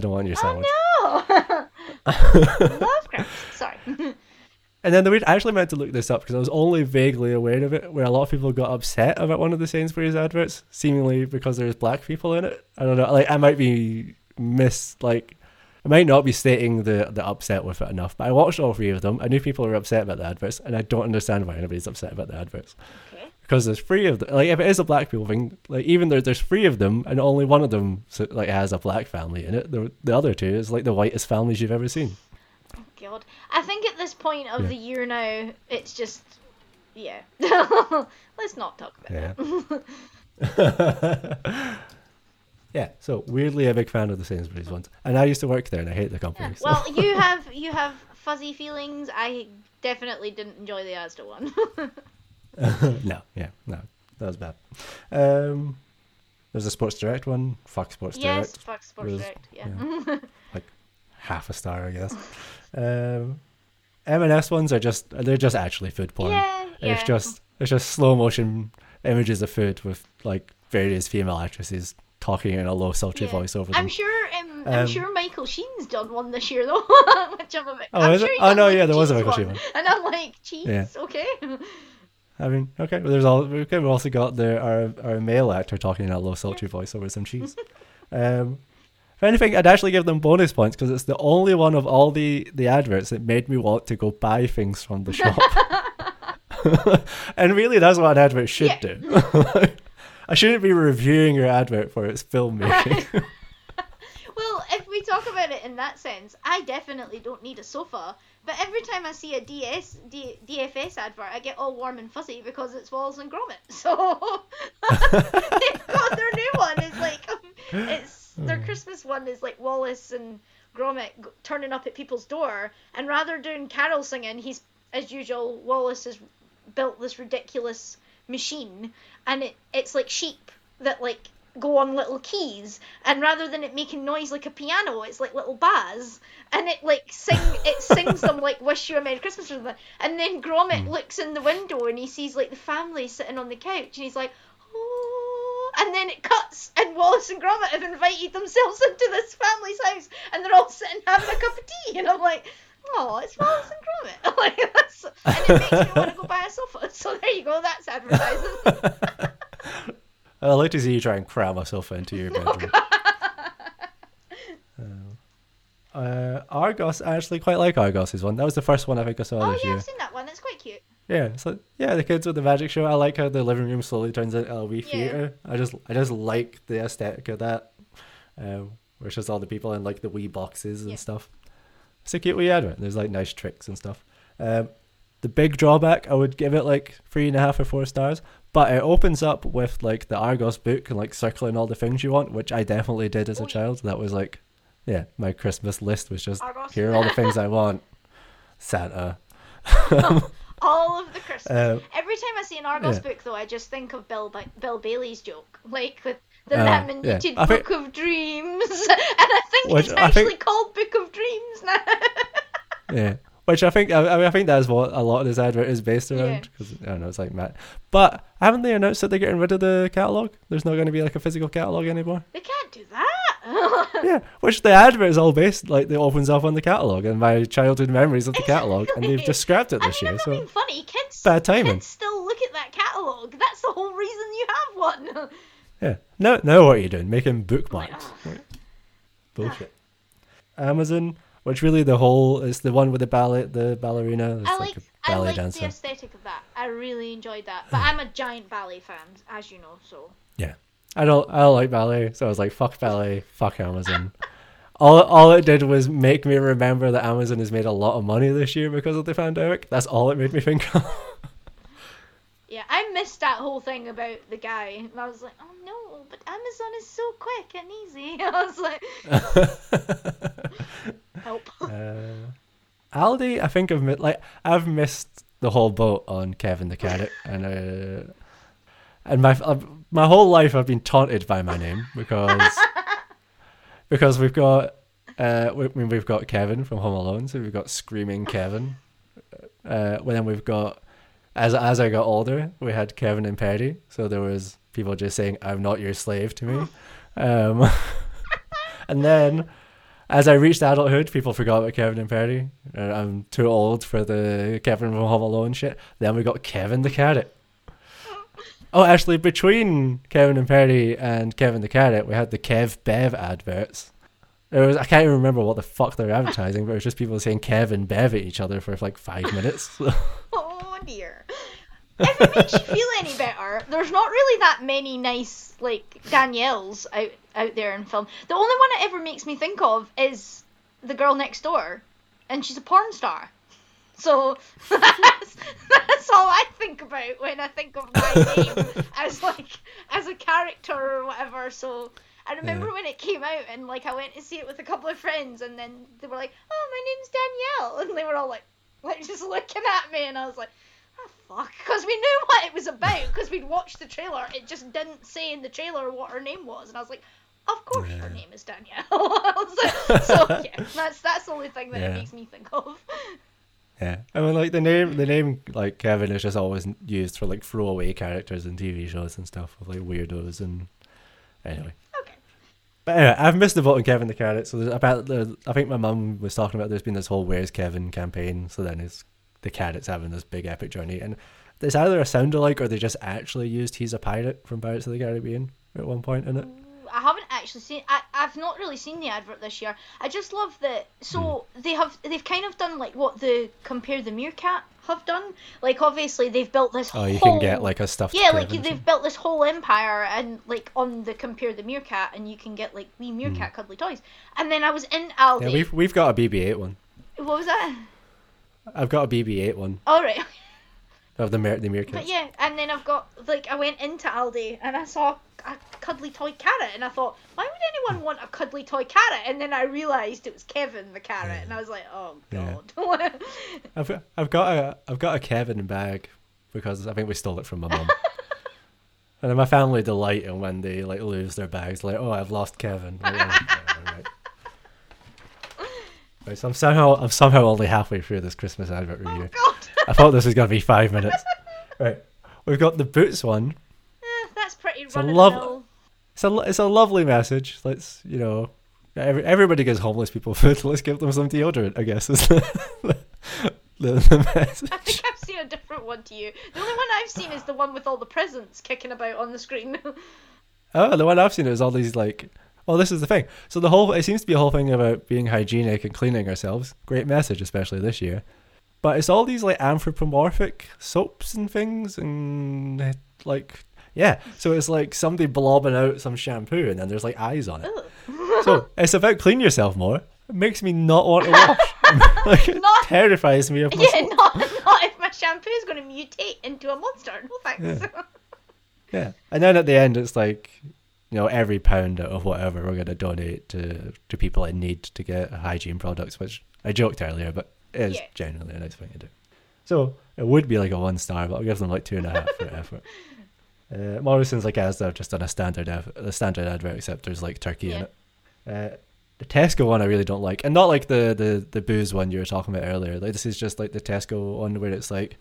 don't want your sandwich. Oh, no! Lovecraft. Sorry. And then I actually meant to look this up because I was only vaguely aware of it, where a lot of people got upset about one of the Sainsbury's adverts, seemingly because there's black people in it. I don't know. Like I might not be stating the upset with it enough, but I watched all three of them. I knew people were upset about the adverts, and I don't understand why anybody's upset about the adverts. Okay. Because there's three of them. Like if it is a black people thing, like even though there's three of them and only one of them like has a black family in it, the other two is like the whitest families you've ever seen. Oh God, I think at this point of the year now, it's just let's not talk about that. Yeah. So weirdly, a big fan of the Sainsbury's ones, and I used to work there, and I hate the company. Yeah. So. Well, you have fuzzy feelings. I definitely didn't enjoy the Asda one. No, that was bad. There's a Sports Direct one. Fuck Sports Direct. Yeah. Like half a star, I guess. M&S ones are just actually food porn. Yeah. It's just slow motion images of food with like various female actresses talking in a low sultry voice over them. I'm sure Michael Sheen's done one this year though. Which I'm a bit. Oh, is it? Oh no, yeah, there was a Michael Sheen one. And I'm like, cheese, okay. Well, we've also got our male actor talking in a low sultry voice over some cheese. If anything, I'd actually give them bonus points because it's the only one of all the adverts that made me want to go buy things from the shop. And really, that's what an advert should do. I shouldn't be reviewing your advert for its filmmaking. Well, if we talk about it in that sense, I definitely don't need a sofa. But every time I see a DFS advert, I get all warm and fuzzy because it's Walls and Gromit. So they've got their new one. It's like their Christmas one is like Wallace and Gromit turning up at people's door, and rather doing carol singing, he's as usual. Wallace has built this ridiculous machine, and it's like sheep that like go on little keys, and rather than it making noise like a piano, it's like little bars, and it like sings them like "Wish You a Merry Christmas" or something. And then Gromit looks in the window and he sees like the family sitting on the couch, and he's like, "Oh!" And then it cuts, and Wallace and Gromit have invited themselves into this family's house, and they're all sitting having a cup of tea, and I'm like, "Oh, it's Wallace and Gromit!" Like, that's, and it makes me want to go buy a sofa. So there you go, that's advertising. I'd like to see you try and cram myself into your bedroom. Argos, I actually quite like Argos's one. That was the first one I think I saw this year. Oh yeah, I've seen that one. That's quite cute. Yeah, it's like, yeah, the kids with the magic show. I like how the living room slowly turns into a wee theatre. I just like the aesthetic of that. Where it's just all the people in like the wee boxes and stuff. It's a cute wee advert. There's like nice tricks and stuff. The big drawback, I would give it like 3.5 or 4 stars. But it opens up with like the Argos book and like circling all the things you want, which I definitely did as a child. That was like, yeah, my Christmas list was just Argos. Here are all the things I want. Santa. All of the Christmas. Every time I see an Argos book, though, I just think of Bill Bailey's joke, like with the laminated Book of Dreams, and I think it's actually called Book of Dreams now. Yeah. Which I think that's what a lot of this advert is based around. Because I don't know, it's like Matt. But haven't they announced that they're getting rid of the catalogue? There's not going to be like a physical catalogue anymore. They can't do that. Yeah, which the advert is all based, like, it opens up on the catalogue and my childhood memories of the catalogue, and they've just scrapped it this year. So funny. Kids still look at that catalogue. That's the whole reason you have one. Yeah. Now what are you doing? Making bookmarks. Like, bullshit. Amazon. Which really it's the one with the ballerina. It's like a ballet dancer. I like the aesthetic of that. I really enjoyed that. But I'm a giant ballet fan, as you know, so. Yeah. I don't like ballet, so I was like, fuck ballet, fuck Amazon. all it did was make me remember that Amazon has made a lot of money this year because of the pandemic. That's all it made me think of. Yeah, I missed that whole thing about the guy. And I was like, oh no, but Amazon is so quick and easy. I was like... Help. Aldi, I think I've missed the whole boat on Kevin the Carrot, and my whole life I've been taunted by my name because we've got we've got Kevin from Home Alone, so we've got Screaming Kevin. Then we've got as I got older, we had Kevin and Perry, so there was people just saying I'm not your slave to me, and then. As I reached adulthood, people forgot about Kevin and Perry. I'm too old for the Kevin from Home Alone shit. Then we got Kevin the Carrot. Oh, actually, between Kevin and Perry and Kevin the Carrot, we had the Kev Bev adverts. I can't even remember what the fuck they were advertising, but it was just people saying Kev and Bev at each other for like 5 minutes. Oh, dear. If it makes you feel any better, there's not really that many nice, like, Danielles out there in film. The only one it ever makes me think of is The Girl Next Door, and she's a porn star. So that's all I think about when I think of my name as a character or whatever. So I remember when it came out and, like, I went to see it with a couple of friends, and then they were like, oh, my name's Danielle. And they were all like just looking at me, and I was like, fuck, because we knew what it was about because we'd watched the trailer. It just didn't say in the trailer what her name was, and I was like, of course her name is Danielle. so yeah, that's the only thing that it makes me think of. Yeah, I mean, like, the name like Kevin is just always used for like throwaway characters in TV shows and stuff with like weirdos and anyway. But anyway, I've missed the vote on Kevin the Carrot. So I think my mum was talking about there's been this whole Where's Kevin campaign, so then it's the Carrots having this big epic journey, and there's either a sound-alike or they just actually used He's a Pirate from Pirates of the Caribbean at one point in it. I haven't actually seen. I've not really seen the advert this year. I just love that. So they've kind of done like what the Compare the Meerkat have done. Like obviously they've built this. Oh, you can get like a stuffed. Yeah, like they've built this whole empire, and like on the Compare the Meerkat, and you can get like wee meerkat cuddly toys. And then I was in Aldi. Yeah, we've got a BB-8 one. What was that? I've got a BB-8 one. All right. Of the meerkats. But yeah, and then I've got, like, I went into Aldi and I saw a cuddly toy carrot, and I thought, why would anyone want a cuddly toy carrot? And then I realised it was Kevin the Carrot, and I was like, oh god. Yeah. I've got a Kevin bag because I think we stole it from my mum. And then my family delight in when they like lose their bags, like, oh, I've lost Kevin. Like, oh, right. So I'm somehow only halfway through this Christmas advert review. Oh, God. I thought this was going to be 5 minutes. Right, we've got the Boots one. That's pretty run-of-the-mill. It's a lovely message. Let's, you know, everybody gives homeless people food. Let's give them some deodorant, I guess, is the message. I think I've seen a different one to you. The only one I've seen is the one with all the presents kicking about on the screen. Oh, the one I've seen is all these, like, oh, this is the thing. So the whole, it seems to be a whole thing about being hygienic and cleaning ourselves. Great message, especially this year. But it's all these, like, anthropomorphic soaps and things and, like... Yeah, so it's like somebody blobbing out some shampoo and then there's like eyes on it. Ooh. So it's about clean yourself more. It makes me not want to wash. Like, it terrifies me. Not if my shampoo is going to mutate into a monster. No thanks. Yeah. Yeah, and then at the end it's like, you know, every pound out of whatever we're going to donate to people in need to get hygiene products, which I joked earlier, but it is generally a nice thing to do. So it would be like a 1 star, but I'll give them like 2.5 for effort. Morrison's like Asda have just done a standard advert, except there's like turkey in it. The Tesco one I really don't like, and not like the booze one you were talking about earlier. Like this is just like the Tesco one where it's like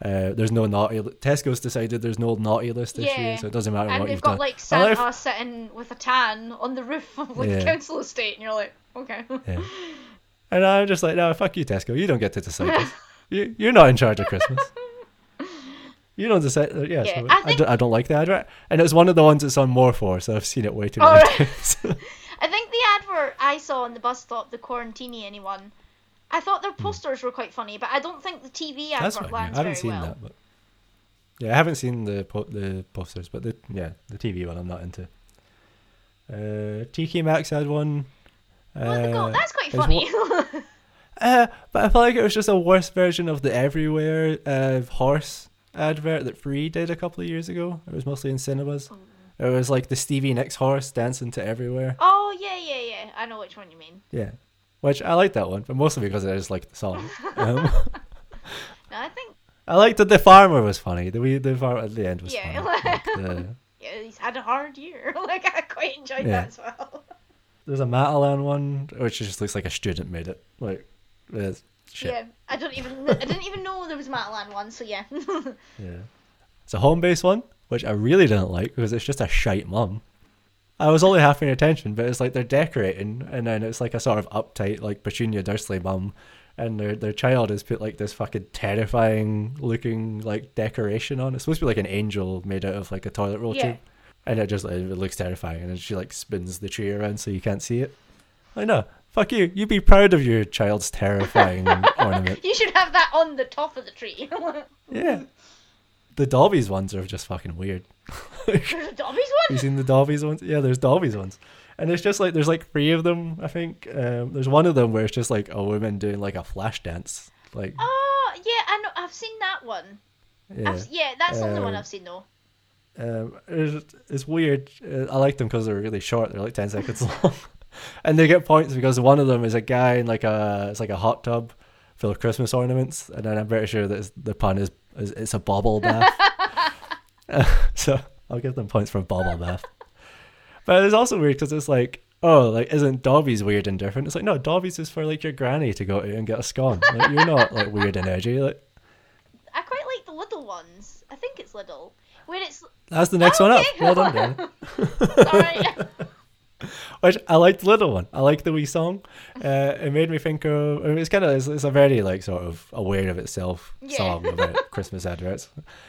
there's no naughty. Tesco's decided there's no naughty list issue, so it doesn't matter what you've done. And they've got like Santa sitting with a tan on the roof of like a council estate, and you're like, okay. Yeah. And I'm just like, no, fuck you, Tesco. You don't get to decide this. You're not in charge of Christmas. You don't decide. So I don't like the advert, and it's one of the ones that's on More4, so I've seen it way too many times. I think the advert I saw on the bus stop, the Quarantini anyone, I thought their posters were quite funny, but I don't think the TV advert lands very well. I haven't seen the posters, but the TV one I'm not into. TK Maxx had one. That's quite funny. But I feel like it was just a worse version of the Everywhere horse advert that Free did a couple of years ago. It was mostly in cinemas. It was like the Stevie Nicks horse dancing to Everywhere. Oh yeah, I know which one you mean. Yeah, which I like that one, but mostly because I just like the song. No, I think I liked that the farmer was funny. The farmer at the end was funny. Like he's had a hard year. Like I quite enjoyed that as well. There's a Matalan one, which just looks like a student made it. Like it's shit. Yeah, I didn't even know there was a Matalan one, so yeah. Yeah. It's a Homebase one, which I really didn't like because it's just a shite mum. I was only half paying attention, but it's like they're decorating and then it's like a sort of uptight like Petunia Dursley mum and their child has put like this fucking terrifying looking like decoration on. It's supposed to be like an angel made out of like a toilet roll tube. And it just it looks terrifying and then she like spins the tree around so you can't see it. I know. Fuck you. You'd be proud of your child's terrifying ornament. You should have that on the top of the tree. Yeah. The Dobbies ones are just fucking weird. There's a Dobbies one? Have you seen the Dobbies ones? Yeah, there's Dobbies ones. And it's just like, there's like 3 of them, I think. There's one of them where it's just like a woman doing like a flash dance. Like. Oh, yeah, I know. I've seen that one. Yeah, that's the only one I've seen though. It's weird. I like them because they're really short. They're like 10 seconds long. And they get points because one of them is a guy in like a hot tub full of Christmas ornaments, and then I'm pretty sure that the pun is it's a bobble bath. So I'll give them points for a bobble bath. But it's also weird because it's like, oh, like isn't Dobby's weird and different? It's like, no, Dobby's is for like your granny to go to and get a scone. Like you're not like weird energy. Like I quite like the Lidl ones. I think it's Lidl. When it's that's the next one up. Well done, Dan. Sorry. Which I liked the little one. I liked the wee song. It made me think of. I mean, it's kind of it's a very like sort of aware of itself song about Christmas adverts.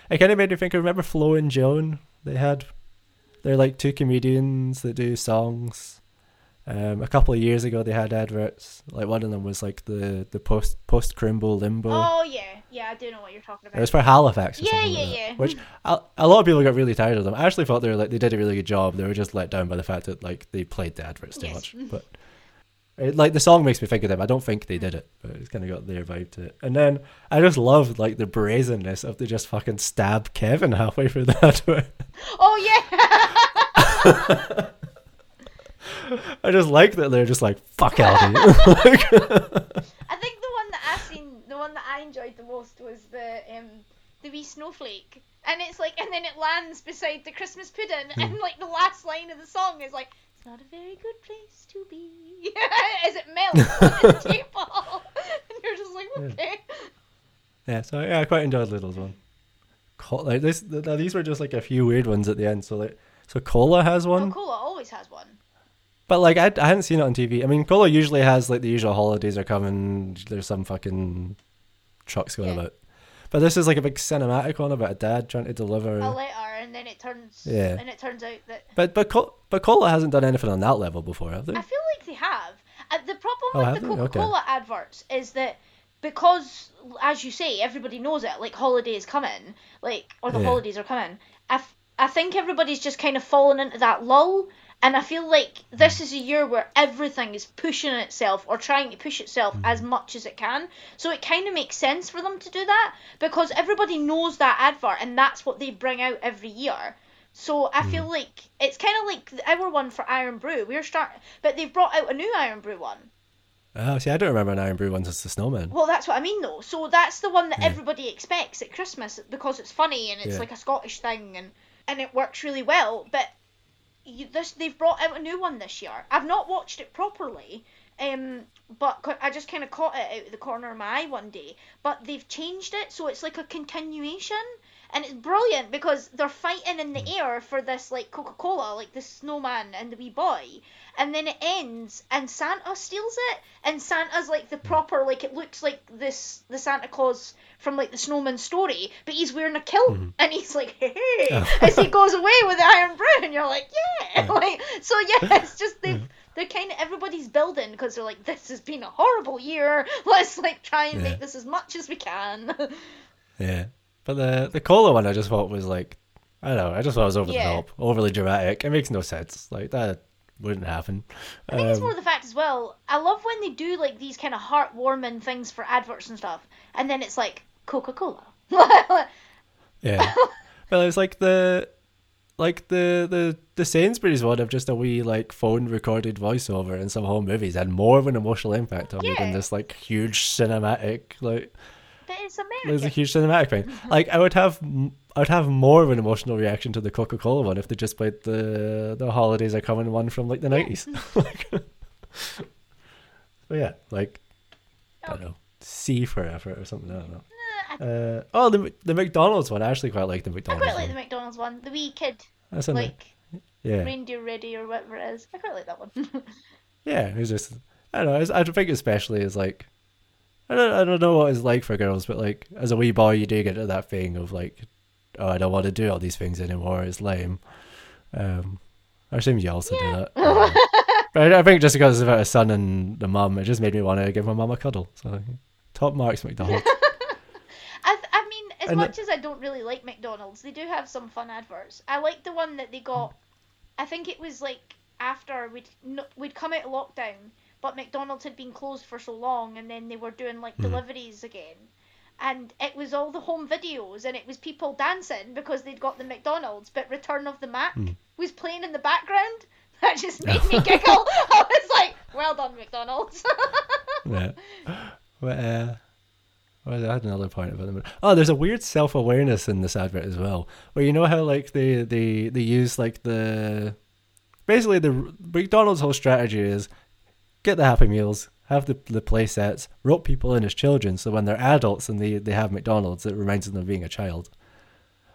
It kind of made me think of remember Flo and Joan. They're like 2 comedians that do songs. A couple of years ago they had adverts. Like one of them was like the post Crimbo Limbo. Oh yeah, I do know what you're talking about. It was for Halifax. Or something like that. Which a lot of people got really tired of them. I actually thought they did a really good job. They were just let down by the fact that like they played the adverts too much. But like the song makes me think of them. I don't think they did it, but it's kind of got their vibe to it. And then I just loved like the brazenness of they just fucking stab Kevin halfway through the advert. Oh yeah. I just like that they're just like, fuck out of you. I think the one that I enjoyed the most was the the wee snowflake. And it's like, and then it lands beside the Christmas pudding, and like the last line of the song is like, "It's not a very good place to be," as it melts on the table. And you're just like, okay. Yeah, so yeah, I quite enjoyed Little's one. Like this, now these were just like a few weird ones at the end. So like, so Cola has one. Oh, Cola always has one. But like, I hadn't seen it on TV. I mean, Cola usually has like the usual holidays are coming. There's some fucking trucks going about. But this is like a big cinematic one about a dad trying to deliver a letter, and then it turns out that. But Cola hasn't done anything on that level before, have they? I feel like they have. The problem with the Coca-Cola adverts is that, because, as you say, everybody knows it. Like, holiday is coming, like, or the holidays are coming. I think everybody's just kind of fallen into that lull. And I feel like this is a year where everything is pushing itself or trying to push itself as much as it can. So it kind of makes sense for them to do that, because everybody knows that advert and that's what they bring out every year. So I feel like it's kind of like our one for Iron Brew. But they've brought out a new Iron Brew one. Oh, see, I don't remember an Iron Brew one since the Snowman. Well, that's what I mean, though. So that's the one that everybody expects at Christmas, because it's funny and it's like a Scottish thing, and it works really well. But they've brought out a new one this year. I've not watched it properly, but I just kind of caught it out of the corner of my eye one day. But they've changed it, so it's like a continuation, and it's brilliant because they're fighting in the air for this, like, Coca-Cola, like the snowman and the wee boy, and then it ends, and Santa steals it, and Santa's like the proper, like, it looks like this the Santa Claus from, like, the Snowman story, but he's wearing a kilt, and he's like, hey, as he goes away with the Iron Brew, and you're like, yeah, like, so yeah, it's just, they're kind of, everybody's building, because they're like, this has been a horrible year, let's, like, try and make this as much as we can. Yeah, but the Cola one I just thought was, like, I don't know, I just thought it was over the top, overly dramatic, it makes no sense, like, that wouldn't happen. I think it's more the fact as well, I love when they do, like, these kind of heartwarming things for adverts and stuff, and then it's like, Coca-Cola. Yeah. Well, it's like the Sainsbury's one of just a wee, like, phone recorded voiceover in some home movies had more of an emotional impact on me than this, like, huge cinematic, like, but it's American. There's a huge cinematic thing. Like, I would have more of an emotional reaction to the Coca-Cola one if they just played the holidays are coming one from, like, the 90s. But yeah, like, I don't know, C for effort or something, I don't know. The McDonald's one. I actually quite like the McDonald's one. I quite like the McDonald's one. The wee kid. That's like, Reindeer Ready or whatever it is. I quite like that one. Yeah, it was just, I don't know. I think especially is like, I don't know what it's like for girls, but like as a wee boy, you do get to that thing of like, oh, I don't want to do all these things anymore. It's lame. I assume you also do that. But I think just because it's about a son and the mum, it just made me want to give my mum a cuddle. So top marks, McDonald's. As much as I don't really like McDonald's, they do have some fun adverts. I like the one that they got, I think it was like after we'd come out of lockdown, but McDonald's had been closed for so long, and then they were doing like deliveries again. And it was all the home videos, and it was people dancing because they'd got the McDonald's, but Return of the Mac was playing in the background. That just made me giggle. I was like, well done, McDonald's. Yeah. But, well, I had another point about them. Oh, there's a weird self-awareness in this advert as well, where you know how like they use like the basically the McDonald's whole strategy is get the Happy Meals, have the play sets, rope people in as children, so when they're adults and they have McDonald's, it reminds them of being a child.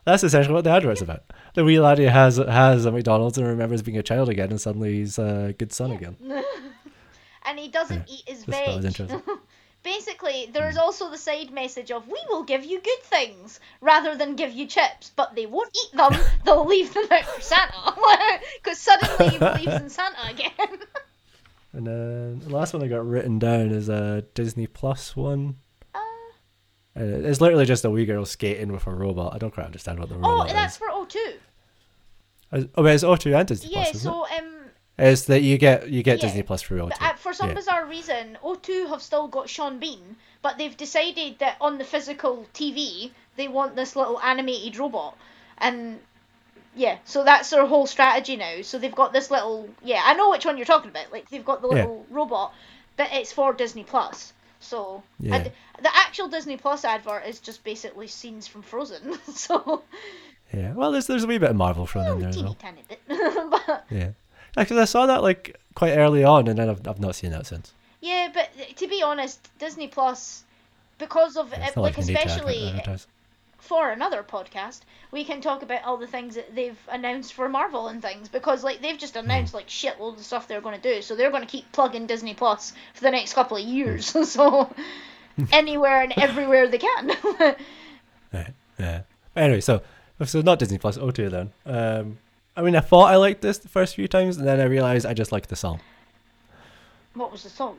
That's essentially what the advert's about. The wee laddie has a McDonald's and remembers being a child again, and suddenly he's a good son again. And he doesn't eat his veg. That was interesting. Basically, there is also the side message of, we will give you good things rather than give you chips, but they won't eat them, they'll leave them out for Santa, because suddenly he believes in Santa again. And then the last one I got written down is a Disney Plus one. It's literally just a wee girl skating with a robot. I don't quite understand what the robot is. Oh, that's for O2. Oh, it's O2 and Disney Plus, isn't it? Yeah, so... It's that you get Disney Plus for O2. But for some bizarre reason, O2 have still got Sean Bean, but they've decided that on the physical TV they want this little animated robot, and so that's their whole strategy now. So they've got this little I know which one you're talking about. Like they've got the little robot, but it's for Disney Plus. So yeah. And the actual Disney Plus advert is just basically scenes from Frozen. So yeah, well, there's a wee bit of Marvel thrown in there as well. Teeny tiny bit. But... yeah, because I saw that like quite early on, and then I've not seen that since. Yeah, but to be honest, Disney Plus, because of it, like especially for another podcast, we can talk about all the things that they've announced for Marvel and things, because like they've just announced like shitloads of stuff they're going to do, so they're going to keep plugging Disney Plus for the next couple of years. So anywhere and everywhere they can. Right, yeah. Anyway, so not Disney Plus, O2 then. I mean, I thought I liked this the first few times, and then I realised I just liked the song. What was the song?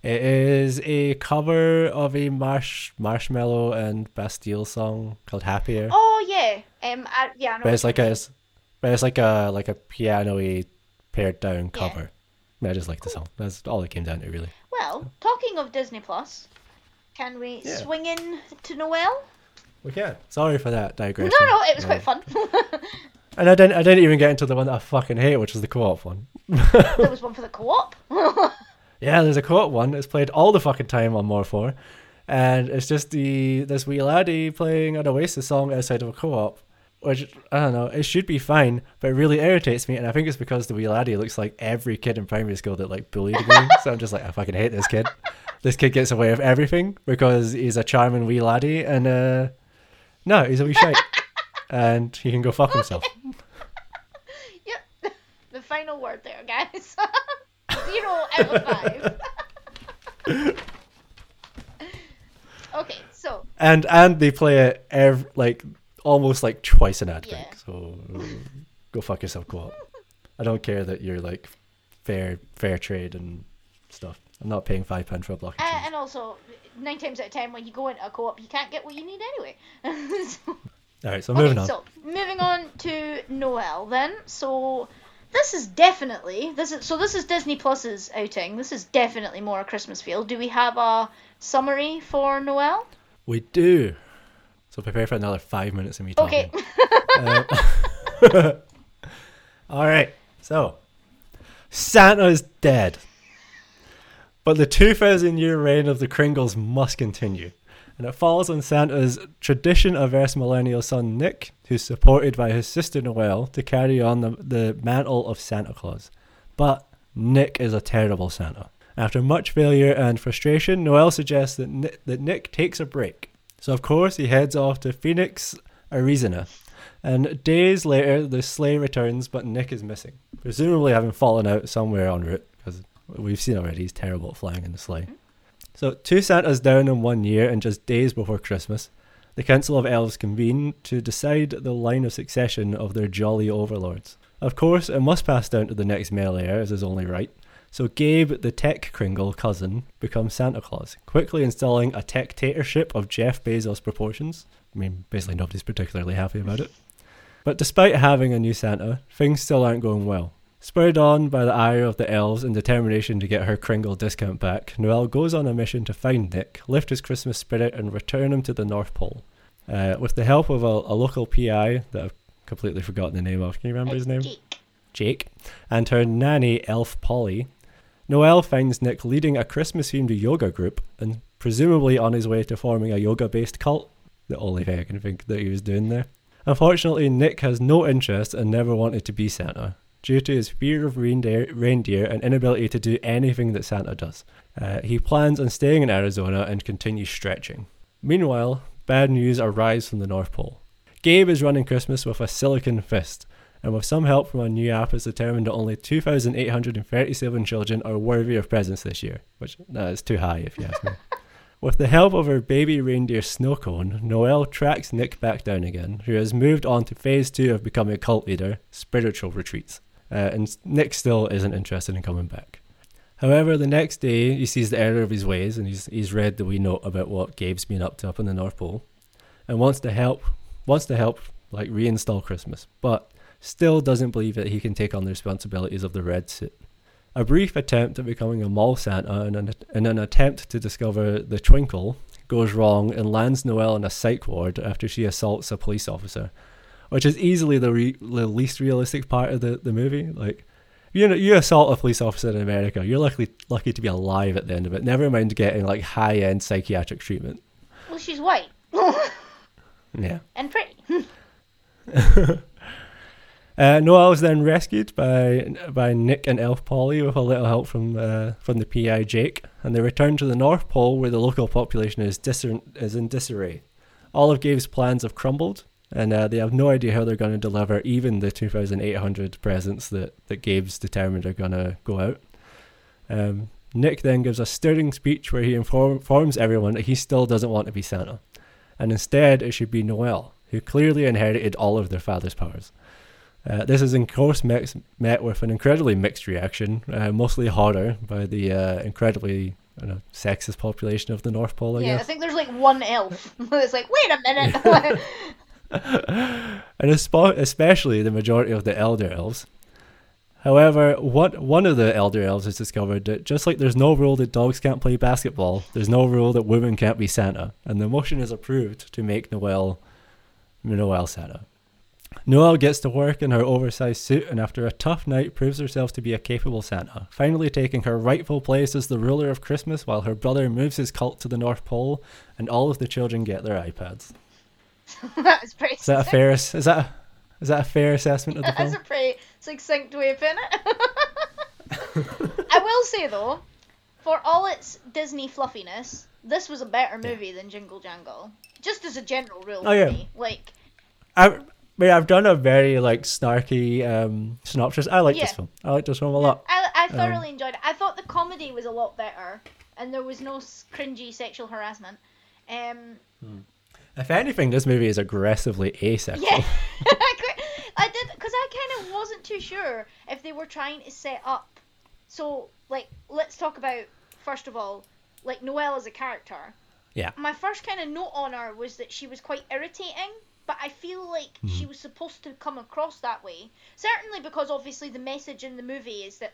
It is a cover of a Marshmello and Bastille song called "Happier." Oh yeah, yeah. I know, but it's like a piano-y pared down cover. Yeah. I just like the song. That's all it came down to, really. Well, talking of Disney Plus, can we swing in to Noelle? We can. Sorry for that digression. No, it was quite fun. And I didn't even get into the one that I fucking hate, which was the co-op one. There was one for the co-op? Yeah, there's a co-op one. It's played all the fucking time on More4. And it's just this wee laddie playing an Oasis song outside of a co-op, which, I don't know, it should be fine, but it really irritates me. And I think it's because the wee laddie looks like every kid in primary school that, like, bullied me. So I'm just like, I fucking hate this kid. This kid gets away with everything because he's a charming wee laddie. And, no, he's a wee shite. And he can go fuck himself. Yep. The final word there, guys. 0/5. Okay, so. And they play it almost twice an ad break. Yeah. So go fuck yourself, co-op. I don't care that you're like fair trade and stuff. I'm not paying £5 for a block of cheese. And also, 9 times out of 10, when you go into a co-op, you can't get what you need anyway. Alright, so moving on. So, moving on to Noelle then. So, this is Disney Plus's outing. This is definitely more a Christmas feel. Do we have a summary for Noelle? We do. So prepare for another 5 minutes of me talking. Okay. Alright, so. Santa's dead. But the 2,000-year reign of the Kringles must continue. And it falls on Santa's tradition-averse millennial son, Nick, who's supported by his sister, Noelle, to carry on the mantle of Santa Claus. But Nick is a terrible Santa. After much failure and frustration, Noelle suggests that Nick takes a break. So, of course, he heads off to Phoenix, Arizona. And days later, the sleigh returns, but Nick is missing. Presumably having fallen out somewhere en route, because we've seen already he's terrible at flying in the sleigh. So 2 Santas down in 1 year, and just days before Christmas, the Council of Elves convene to decide the line of succession of their jolly overlords. Of course, it must pass down to the next male heir, as is only right. So Gabe, the tech Kringle cousin, becomes Santa Claus, quickly installing a tech-tatorship of Jeff Bezos proportions. I mean, basically nobody's particularly happy about it. But despite having a new Santa, things still aren't going well. Spurred on by the ire of the elves and determination to get her Kringle discount back, Noelle goes on a mission to find Nick, lift his Christmas spirit, and return him to the North Pole. With the help of a local PI that I've completely forgotten the name of. Can you remember his name? Jake. And her nanny, Elf Polly. Noelle finds Nick leading a Christmas-themed yoga group and presumably on his way to forming a yoga-based cult. The only thing I can think that he was doing there. Unfortunately, Nick has no interest and never wanted to be Santa, due to his fear of reindeer and inability to do anything that Santa does. He plans on staying in Arizona and continues stretching. Meanwhile, bad news arrives from the North Pole. Gabe is running Christmas with a silicon fist, and with some help from a new app is determined that only 2,837 children are worthy of presents this year, which is too high if you ask me. With the help of her baby reindeer Snowcone, Noelle tracks Nick back down again, who has moved on to phase 2 of becoming a cult leader, spiritual retreats. And Nick still isn't interested in coming back. However, the next day he sees the error of his ways, and he's read the wee note about what Gabe's been up to up in the North Pole, and wants to help reinstall Christmas, but still doesn't believe that he can take on the responsibilities of the red suit. A brief attempt at becoming a mall Santa and an attempt to discover the twinkle goes wrong and lands Noelle in a psych ward after she assaults a police officer, which is easily the least realistic part of the movie. Like, You assault a police officer in America, you're lucky to be alive at the end of it. Never mind getting like high-end psychiatric treatment. Well, she's white. Yeah. And pretty. Noelle is then rescued by Nick and Elf Polly with a little help from the PI Jake, and they return to the North Pole where the local population is in disarray. All of Gabe's plans have crumbled, and they have no idea how they're going to deliver even the 2,800 presents that Gabe's determined are going to go out. Nick then gives a stirring speech where he informs everyone that he still doesn't want to be Santa, and instead it should be Noelle, who clearly inherited all of their father's powers. This is, of course, met with an incredibly mixed reaction, mostly horror, by the incredibly sexist population of the North Pole, I guess. I think there's like one elf who's like, wait a minute! And especially the majority of the elder elves. However, one of the elder elves has discovered that just like there's no rule that dogs can't play basketball, there's no rule that women can't be Santa, and the motion is approved to make Noelle Santa. Noelle gets to work in her oversized suit, and after a tough night proves herself to be a capable Santa, finally taking her rightful place as the ruler of Christmas while her brother moves his cult to the North Pole and all of the children get their iPads. That was pretty sick. Is that a fair assessment of the film? That's a pretty succinct way of putting it. I will say though, for all its Disney fluffiness, this was a better movie than Jingle Jangle. Just as a general rule for me. Like I've done a very snarky synopsis. I like this film. I like this film a lot. I thoroughly enjoyed it. I thought the comedy was a lot better, and there was no cringy sexual harassment. If anything, this movie is aggressively asexual. Yeah, I did, because I kind of wasn't too sure if they were trying to set up. So, let's talk about first of all, Noelle as a character. Yeah. My first kind of note on her was that she was quite irritating. But I feel like she was supposed to come across that way. Certainly because, obviously, the message in the movie is that,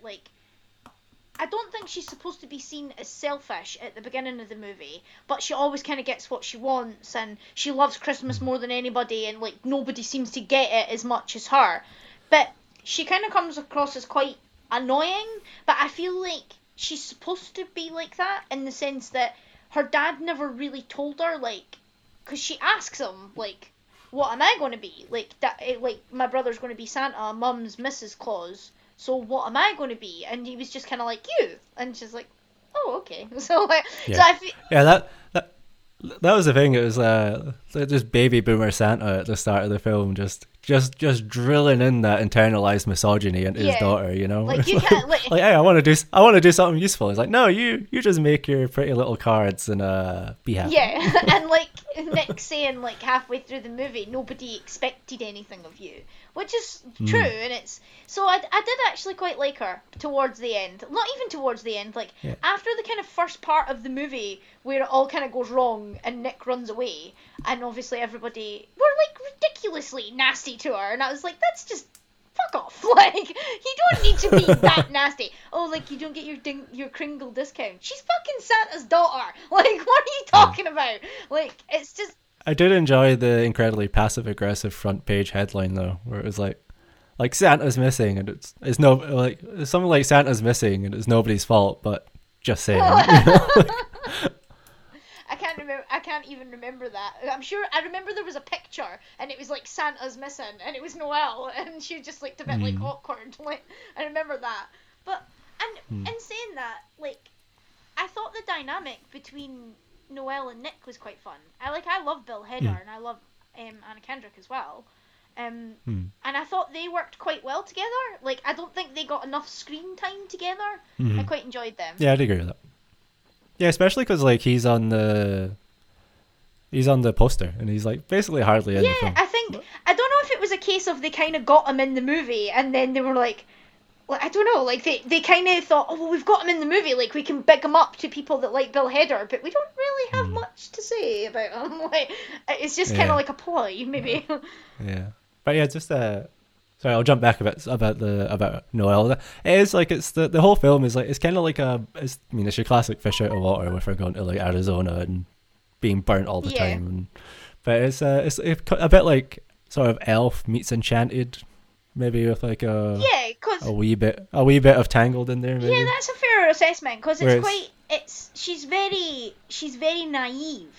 I don't think she's supposed to be seen as selfish at the beginning of the movie. But she always kind of gets what she wants, and she loves Christmas more than anybody, and, nobody seems to get it as much as her. But she kind of comes across as quite annoying, but I feel like she's supposed to be like that in the sense that her dad never really told her, because she asks him, what am I going to be? My brother's going to be Santa, Mum's Mrs. Claus, so what am I going to be? And he was just kind of you. And she's like, oh, okay. So I feel... Yeah, that was the thing. It was just baby boomer Santa at the start of the film, just drilling in that internalized misogyny into his daughter, hey, I want to do something useful. He's like, no, you just make your pretty little cards and be happy. Yeah, and Nick saying halfway through the movie, nobody expected anything of you, which is true, and it's so I did actually quite like her towards the end. Not even towards the end, after the kind of first part of the movie where it all kind of goes wrong and Nick runs away, and obviously everybody were ridiculously nasty to her, and I was like, that's just fuck off. You don't need to be that nasty. Oh, you don't get your Kringle discount. She's fucking Santa's daughter. What are you talking about? It's just. I did enjoy the incredibly passive-aggressive front page headline though, where it was like Santa's missing, and it's no it's something like Santa's missing, and it's nobody's fault, but just saying. I can't even remember that. I'm sure I remember there was a picture and it was Santa's missing and it was Noelle and she just looked a bit awkward. I remember that. But in saying that, I thought the dynamic between Noelle and Nick was quite fun. I love Bill Hader and I love Anna Kendrick as well. And I thought they worked quite well together. I don't think they got enough screen time together. I quite enjoyed them. Yeah, I'd agree with that. Yeah, especially because he's on the poster and he's basically hardly in the film. Yeah, I don't know if it was a case of they kind of got him in the movie and then they were I don't know, they kind of thought, oh well, we've got him in the movie, we can big him up to people that like Bill Hader, but we don't really have much to say about him. It's just kind of a ploy, maybe. Yeah, but yeah, just sorry, I'll jump back a bit about Noelle. It is it's the whole film is it's kind of it's your classic fish out of water with her going to Arizona and being burnt all the time. But it's a bit sort of Elf meets Enchanted, Maybe with like a wee bit of Tangled in there. Maybe. Yeah, that's a fair assessment because she's very naive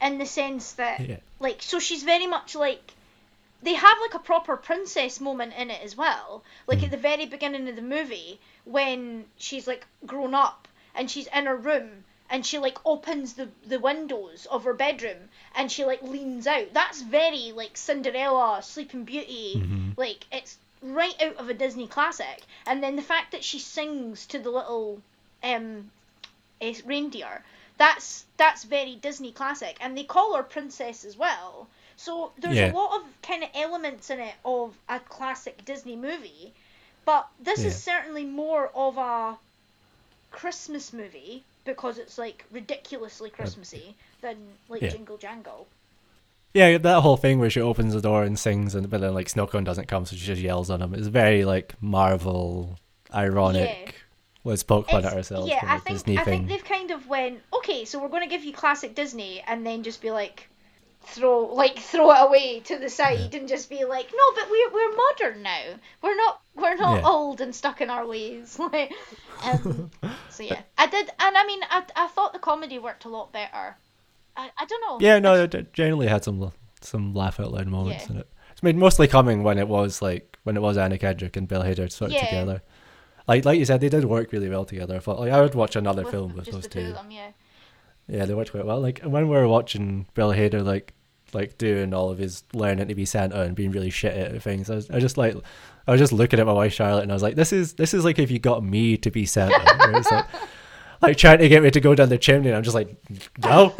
in the sense that so she's very much like they have like a proper princess moment in it as well. Like at the very beginning of the movie when she's like grown up and she's in her room. And she, like, opens the windows of her bedroom and she, like, leans out. That's very, like, Cinderella, Sleeping Beauty. Mm-hmm. Like, it's right out of a Disney classic. And then the fact that she sings to the little reindeer, that's very Disney classic. And they call her Princess as well. So there's a lot of kind of elements in it of a classic Disney movie. But this is certainly more of a Christmas movie. Because it's, like, ridiculously Christmassy than, like, Jingle Jangle. Yeah, that whole thing where she opens the door and sings, but then, like, Snow Cone doesn't come, so she just yells at him. It's very, like, Marvel, ironic, let's poke fun at ourselves. Yeah, I think they've kind of went, okay, so we're going to give you classic Disney, and then just be like, throw it away to the side and just be like, no, but we're modern now. We're not old and stuck in our ways. So yeah, I did, and I mean, I thought the comedy worked a lot better. I don't know. Yeah, no, it generally had some laugh out loud moments in it. It's made mostly coming when it was Anna Kendrick and Bill Hader sort of together. Like you said, they did work really well together. I thought I would watch another film with those two. Yeah, they worked quite well. Like when we were watching Bill Hader, like doing all of his learning to be Santa and being really shit at things, I was just looking at my wife Charlotte, and I was like, this is like if you got me to be Santa, where it's like trying to get me to go down the chimney, and I'm just like, no.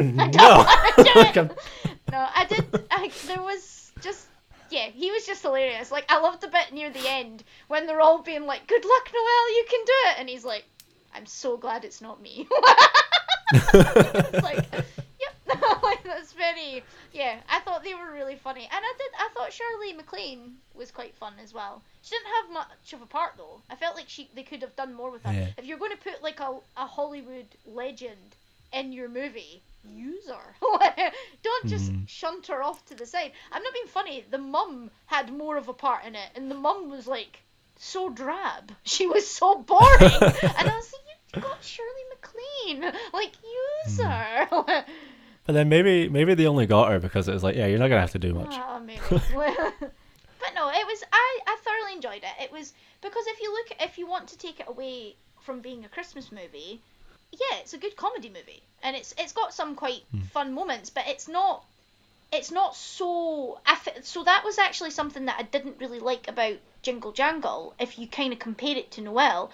Like, he was just hilarious. Like I loved the bit near the end when they're all being like, "Good luck, Noelle, you can do it," and he's like, "I'm so glad it's not me." It's like, yep, like that's very, I thought they were really funny, and I thought Shirley MacLaine was quite fun as well. She didn't have much of a part though. I felt like they could have done more with her. Yeah. If you're going to put like a Hollywood legend in your movie, use her. Don't just shunt her off to the side. I'm not being funny. The mum had more of a part in it, and the mum was like so drab. She was so boring, and I was like, got Shirley MacLaine, like, use her. But then maybe they only got her because it was like, you're not gonna have to do much. Maybe. But no, it was I thoroughly enjoyed it. It was because if you want to take it away from being a Christmas movie, it's a good comedy movie, and it's got some quite fun moments, but it's not so. So that was actually something that I didn't really like about Jingle Jangle. If you kind of compare it to Noelle.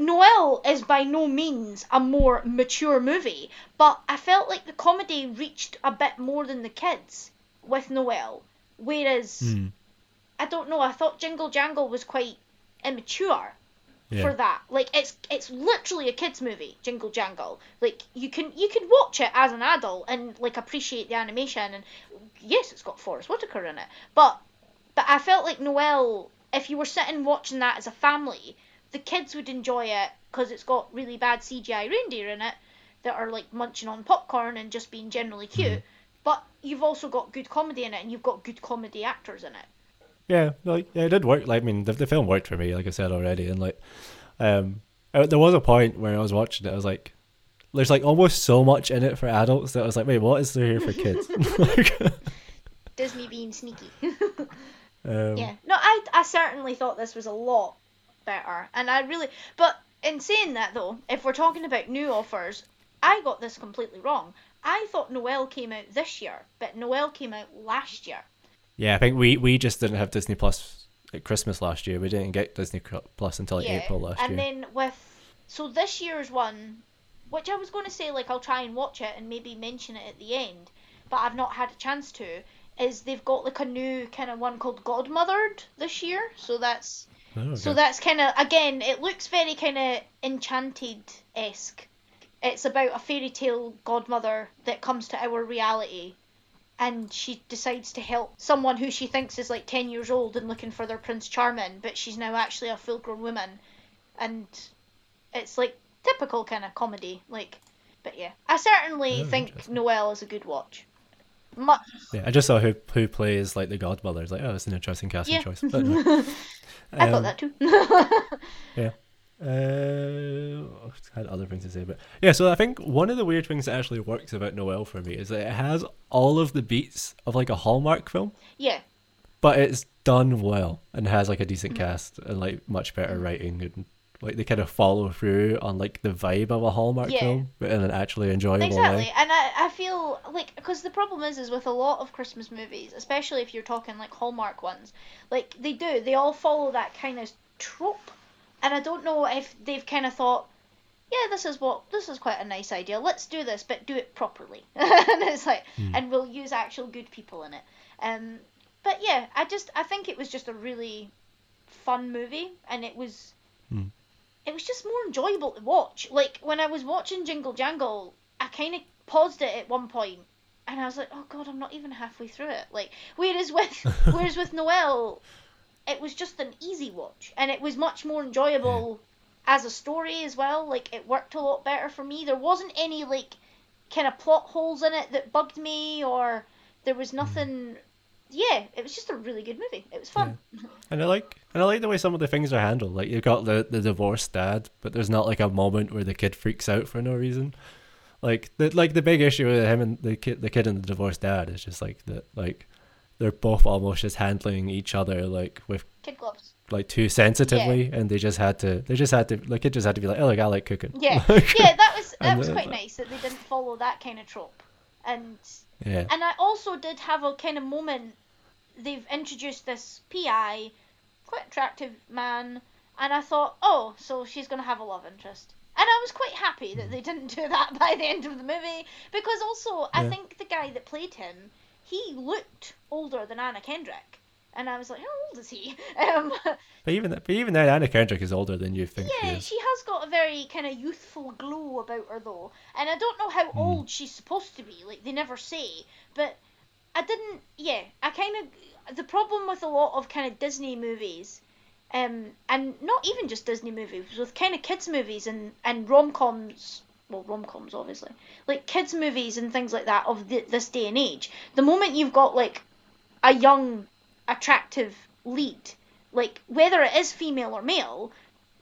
Noelle is by no means a more mature movie, but I felt like the comedy reached a bit more than the kids with Noelle, whereas, I don't know, I thought Jingle Jangle was quite immature for that. Like, it's literally a kids movie, Jingle Jangle. Like, you can watch it as an adult and, like, appreciate the animation, and yes, it's got Forrest Whitaker in it, but I felt like Noelle, if you were sitting watching that as a family, the kids would enjoy it because it's got really bad CGI reindeer in it that are like munching on popcorn and just being generally cute. Mm-hmm. But you've also got good comedy in it, and you've got good comedy actors in it. Yeah, it did work. Like, I mean, the film worked for me, like I said already. And like, there was a point where I was watching it, I was like, there's like almost so much in it for adults that I was like, wait, what is there here for kids? Disney being sneaky. No, I certainly thought this was a lot better, and I really, but in saying that though, if we're talking about new offers, I got this completely wrong. I thought Noelle came out this year, but Noelle came out last year. Yeah, I think we just didn't have Disney Plus at Christmas last year. We didn't get Disney Plus until like April last year. And then so this year's one, which I was going to say, like, I'll try and watch it and maybe mention it at the end, but I've not had a chance to, is they've got like a new kind of one called Godmothered this year, so that's... Okay. So that's kind of, again, it looks very kind of Enchanted-esque. It's about a fairy tale godmother that comes to our reality, and she decides to help someone who she thinks is like 10 years old and looking for their Prince Charming, but she's now actually a full-grown woman, and it's like typical kind of comedy. Like, but yeah, I certainly think Noelle is a good watch. Yeah, I just saw who plays like the Godmother. It's like, oh, that's an interesting casting choice. But, I thought that too. Yeah. I had other things to say, but yeah, so I think one of the weird things that actually works about Noelle for me is that it has all of the beats of like a Hallmark film. Yeah. But it's done well and has like a decent cast and like much better writing, and like they kind of follow through on like the vibe of a Hallmark film but in an actually enjoyable way. Exactly, and I feel like, because the problem is with a lot of Christmas movies, especially if you're talking like Hallmark ones, like they all follow that kind of trope, and I don't know if they've kind of thought, yeah, this is quite a nice idea, let's do this, but do it properly. And it's like, and we'll use actual good people in it. But yeah, I think it was just a really fun movie, and it was just more enjoyable to watch. Like, when I was watching Jingle Jangle, I kind of paused it at one point, and I was like, oh god, I'm not even halfway through it. Like, whereas with Noelle, it was just an easy watch, and it was much more enjoyable as a story as well. Like, it worked a lot better for me. There wasn't any, like, kind of plot holes in it that bugged me, or there was nothing... Yeah, it was just a really good movie. It was fun. Yeah. And I like the way some of the things are handled. Like, you've got the divorced dad, but there's not like a moment where the kid freaks out for no reason. Like the big issue with him and the kid and the divorced dad is just like that. Like, they're both almost just handling each other like with kid gloves, like too sensitively, and the kid just had to be like, oh, like, I like cooking. Yeah, yeah, that was quite nice that they didn't follow that kind of trope. And I also did have a kind of moment. They've introduced this PI, quite attractive man, and I thought, oh, so she's going to have a love interest. And I was quite happy that they didn't do that by the end of the movie, because also I think the guy that played him, he looked older than Anna Kendrick. And I was like, how old is he? But even then, Anna Kendrick is older than you think she is. Yeah, she has got a very kind of youthful glow about her, though. And I don't know how old she's supposed to be. Like, they never say. But the problem with a lot of kind of Disney movies, and not even just Disney movies, with kind of kids movies and rom-coms, well, rom-coms, obviously, like kids movies and things like that of this day and age, the moment you've got, like, a young... attractive lead, like, whether it is female or male,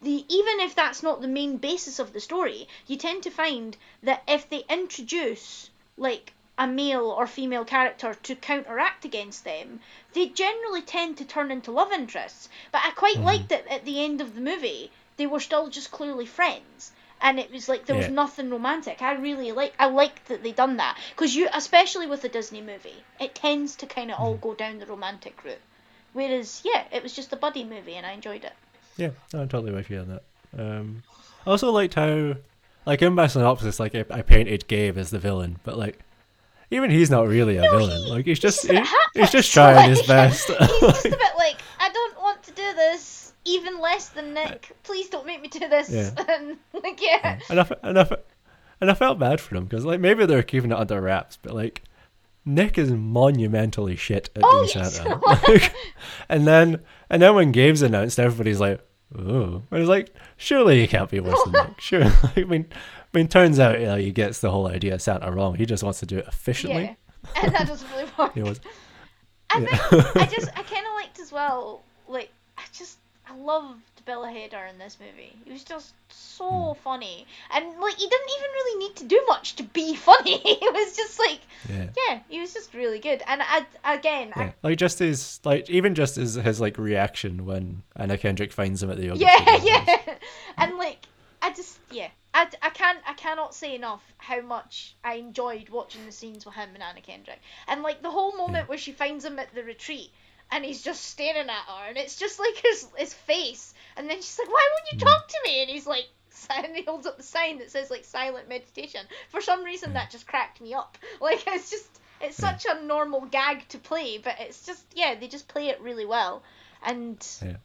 even if that's not the main basis of the story, you tend to find that if they introduce like a male or female character to counteract against them, they generally tend to turn into love interests. But I quite liked it at the end of the movie, they were still just clearly friends, and it was like there was nothing romantic. I liked that they done that, because especially with a Disney movie, it tends to kind of all go down the romantic route, whereas it was just a buddy movie, and I enjoyed it. I'm totally with you on that. I also liked how, like, in my synopsis, like, I painted Gabe as the villain, but like, even he's not really a villain. Like, he's just trying his best. He's just a bit like, I don't want to do this, even less than Nick, please don't make me do this. And I felt bad for him, because like, maybe they're keeping it under wraps, but like, Nick is monumentally shit at being Santa. Like, and then when Gabe's announced, everybody's like, oh, and it's like, surely he can't be worse than Nick. Sure. Like, I mean turns out, you know, he gets the whole idea of Santa wrong. He just wants to do it efficiently, and that doesn't really work. Think, I kind of liked as well, like, I loved Bill Hader in this movie. He was just so funny. And, like, he didn't even really need to do much to be funny. It was just, like... Yeah, he was just really good. And, his like, reaction when Anna Kendrick finds him at the... And, like, I just... Yeah. I cannot say enough how much I enjoyed watching the scenes with him and Anna Kendrick. And, like, the whole moment where she finds him at the retreat... and he's just staring at her, and it's just like his face, and then she's like, why won't you talk to me? And he's like, and he holds up the sign that says, like, silent meditation. For some reason that just cracked me up. Like, it's just, it's such a normal gag to play, but it's just, they just play it really well. And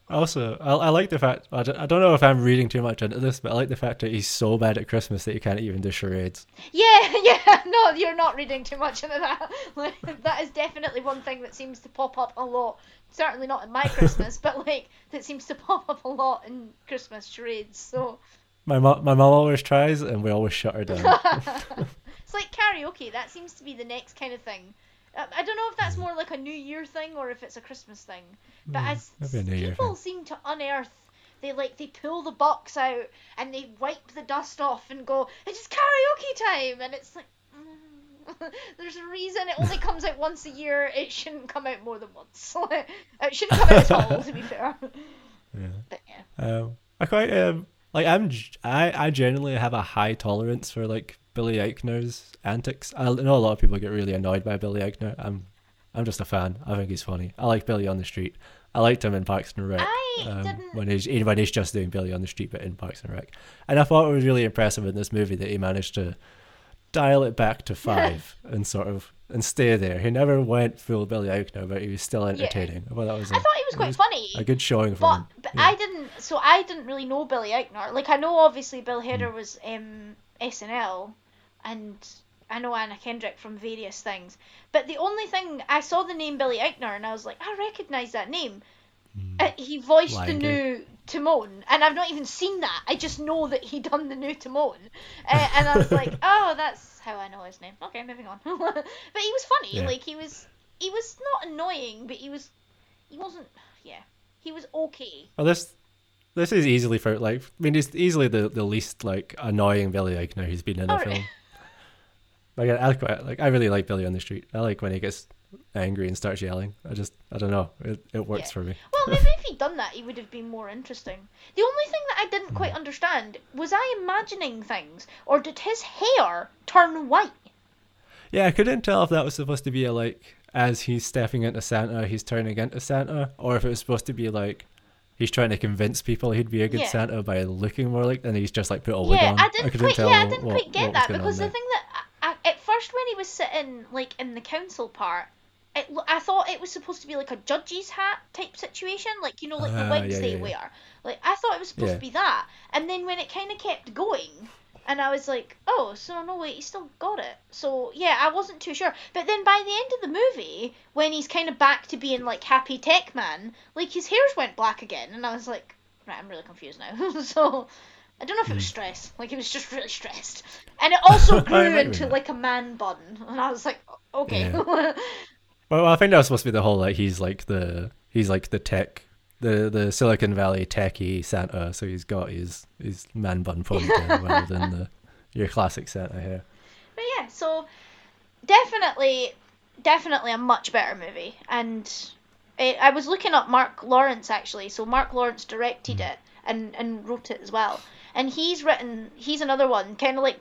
also, I like the fact, I don't know if I'm reading too much into this, but I like the fact that he's so bad at Christmas that he can't even do charades. No, you're not reading too much into that. Like, that is definitely one thing that seems to pop up a lot, certainly not in my Christmas, but like, that seems to pop up a lot in Christmas charades. So my mom always tries, and we always shut her down. It's like karaoke, that seems to be the next kind of thing. I don't know if that's more like a New Year thing or if it's a Christmas thing. But as people seem to unearth, they pull the box out and they wipe the dust off and go, it's karaoke time, and it's like, there's a reason it only comes out once a year. It shouldn't come out more than once. It shouldn't come out at all, to be fair. Yeah. But yeah. I quite like I generally have a high tolerance for like Billy Eichner's antics. I know a lot of people get really annoyed by Billy Eichner. I'm just a fan. I think he's funny. I like Billy on the Street. I liked him in Parks and Rec. When he's just doing Billy on the Street, but in Parks and Rec. And I thought it was really impressive in this movie that he managed to dial it back to 5 and stay there. He never went full Billy Eichner, but he was still entertaining. Yeah. Well, I thought he was quite funny. A good showing for him. But yeah. I didn't really know Billy Eichner. Like, I know obviously Bill Hader was SNL, and I know Anna Kendrick from various things. But the only thing, I saw the name Billy Eichner and I was like, I recognise that name. He voiced the new Timon, and I've not even seen that. I just know that he done the new Timon, and I was like, oh, that's how I know his name. Okay, moving on. But he was funny. Yeah. Like, he was not annoying, but he was okay. Well, this is easily for like, I mean, it's easily the least like annoying Billy Eichner who's been in a film. Like I really like Billy on the Street. I like when he gets angry and starts yelling. I don't know. It works for me. Well, maybe if he'd done that, he would have been more interesting. The only thing that I didn't quite understand was, I imagining things, or did his hair turn white? Yeah, I couldn't tell if that was supposed to be a, like, as he's stepping into Santa, he's turning into Santa, or if it was supposed to be like he's trying to convince people he'd be a good Santa by looking more like, and he's just like put a wig on. I didn't quite get that because the thing that at first when he was sitting like in the council part. I thought it was supposed to be like a judge's hat type situation, like, you know, like the wigs they wear. Like, I thought it was supposed to be that, and then when it kind of kept going, and I was like, oh, so no, wait, he still got it. So yeah, I wasn't too sure. But then by the end of the movie, when he's kind of back to being like happy tech man, like his hairs went black again, and I was like, right, I'm really confused now. So I don't know if it was stress. Like, he was just really stressed, and it also grew into like a man bun, and I was like, okay. Yeah. Well, I think that was supposed to be the whole, like, he's like the tech, the Silicon Valley techie Santa, so he's got his man bun ponytail rather than your classic Santa hair. But yeah, so definitely a much better movie, and I was looking up Marc Lawrence actually. So Marc Lawrence directed it and wrote it as well, and he's another one, kind of like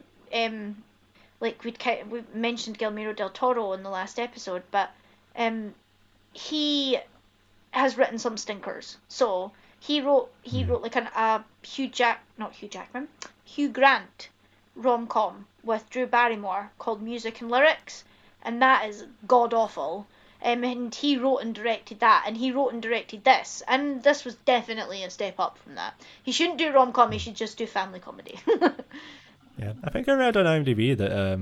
we mentioned Guillermo del Toro in the last episode, but. He has written some stinkers. So he wrote like a Hugh Grant rom-com with Drew Barrymore called Music and Lyrics, and that is god awful. And he wrote and directed that, and he wrote and directed this, and this was definitely a step up from that. He shouldn't do rom-com. He should just do family comedy. Yeah, I think I read on IMDb that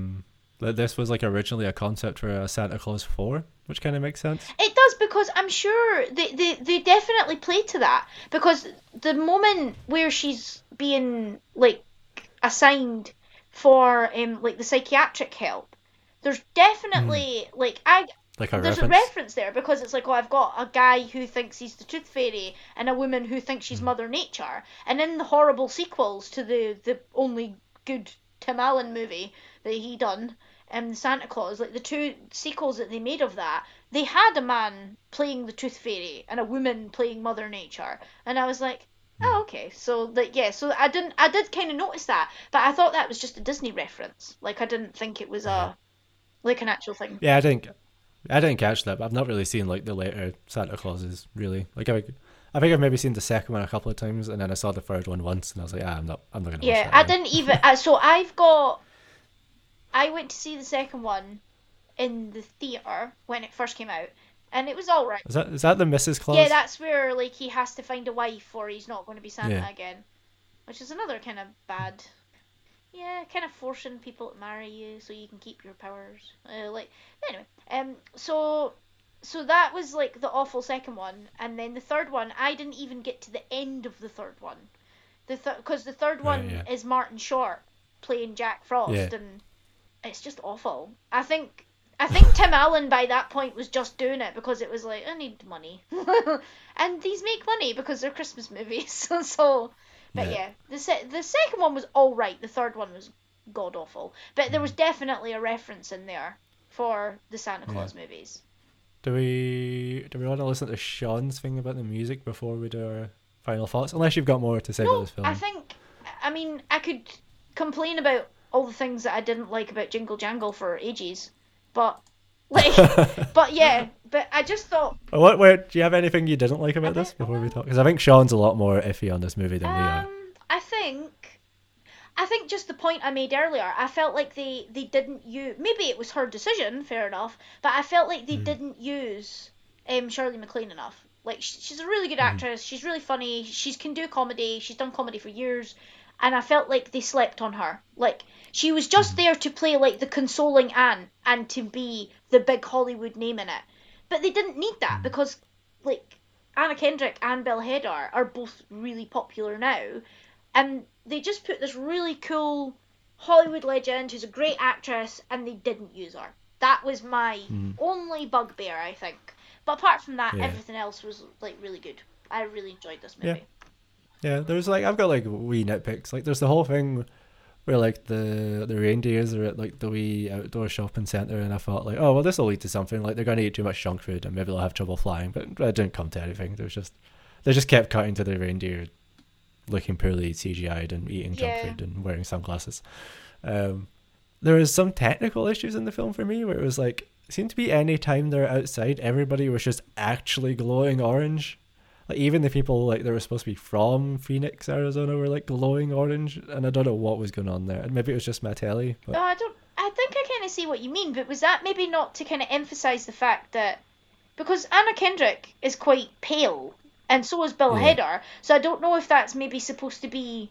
that this was like originally a concept for a Santa Claus 4, which kind of makes sense. It does, because I'm sure they definitely played to that, because the moment where she's being like assigned for like the psychiatric help, there's definitely a reference there, because it's like, oh, I've got a guy who thinks he's the Tooth Fairy and a woman who thinks she's Mother Nature, and in the horrible sequels to the only good Tim Allen movie that he done, Santa Claus, like the two sequels that they made of that, they had a man playing the Tooth Fairy and a woman playing Mother Nature, and I was like, oh, okay. So like, yeah, so I did kind of notice that, but I thought that was just a Disney reference. Like, I didn't think it was an actual thing. Yeah, I didn't catch that. But I've not really seen like the later Santa Clauses really. Like, I think I've maybe seen the second one a couple of times, and then I saw the third one once, and I was like, I'm not gonna watch that. Yeah, I didn't even. So I went to see the second one in the theater when it first came out, and it was all right. Is that the Mrs. Claus? Yeah, that's where like he has to find a wife, or he's not going to be Santa again, which is another kind of bad. Yeah, kind of forcing people to marry you so you can keep your powers. So that was like the awful second one, and then the third one. I didn't even get to the end of the third one, because the third one is Martin Short playing Jack Frost, and it's just awful. I think I think Tim Allen by that point was just doing it because it was like, I need money. And these make money because they're Christmas movies. So, but yeah, the second one was all right. The third one was god awful. But there was definitely a reference in there for the Santa Claus movies. Do we want to listen to Sean's thing about the music before we do our final thoughts? Unless you've got more to say about this film. I could complain about all the things that I didn't like about Jingle Jangle for ages, but I just thought... Wait, do you have anything you didn't like about this before we talk? Because I think Sean's a lot more iffy on this movie than we are. I think just the point I made earlier, I felt like they didn't use... Maybe it was her decision, fair enough, but I felt like they didn't use Shirley MacLaine enough. Like, she's a really good actress, she's really funny, she can do comedy, she's done comedy for years, and I felt like they slept on her. Like, she was just there to play, like, the consoling aunt and to be the big Hollywood name in it. But they didn't need that because, like, Anna Kendrick and Bill Hader are both really popular now, and they just put this really cool Hollywood legend who's a great actress, and they didn't use her. That was my only bugbear, I think. But apart from that, everything else was, like, really good. I really enjoyed this movie. Yeah, there's, like, I've got, like, wee nitpicks. Like, there's the whole thing where, like, the reindeers are at, like, the wee outdoor shopping centre, and I thought, like, oh, well, this will lead to something. Like, they're going to eat too much junk food, and maybe they'll have trouble flying. But it didn't come to anything. There was just... They just kept cutting to the reindeer looking poorly CGI'd and eating junk food and wearing sunglasses. There was some technical issues in the film for me where it was like, it seemed to be any time they're outside, everybody was just actually glowing orange. Like, even the people, like, they were supposed to be from Phoenix, Arizona, were like glowing orange, and I don't know what was going on there. And maybe it was just my telly. But... No, I think I kind of see what you mean, but was that maybe not to kind of emphasize the fact that, because Anna Kendrick is quite pale, and so is Bill Hader. So I don't know if that's maybe supposed to be,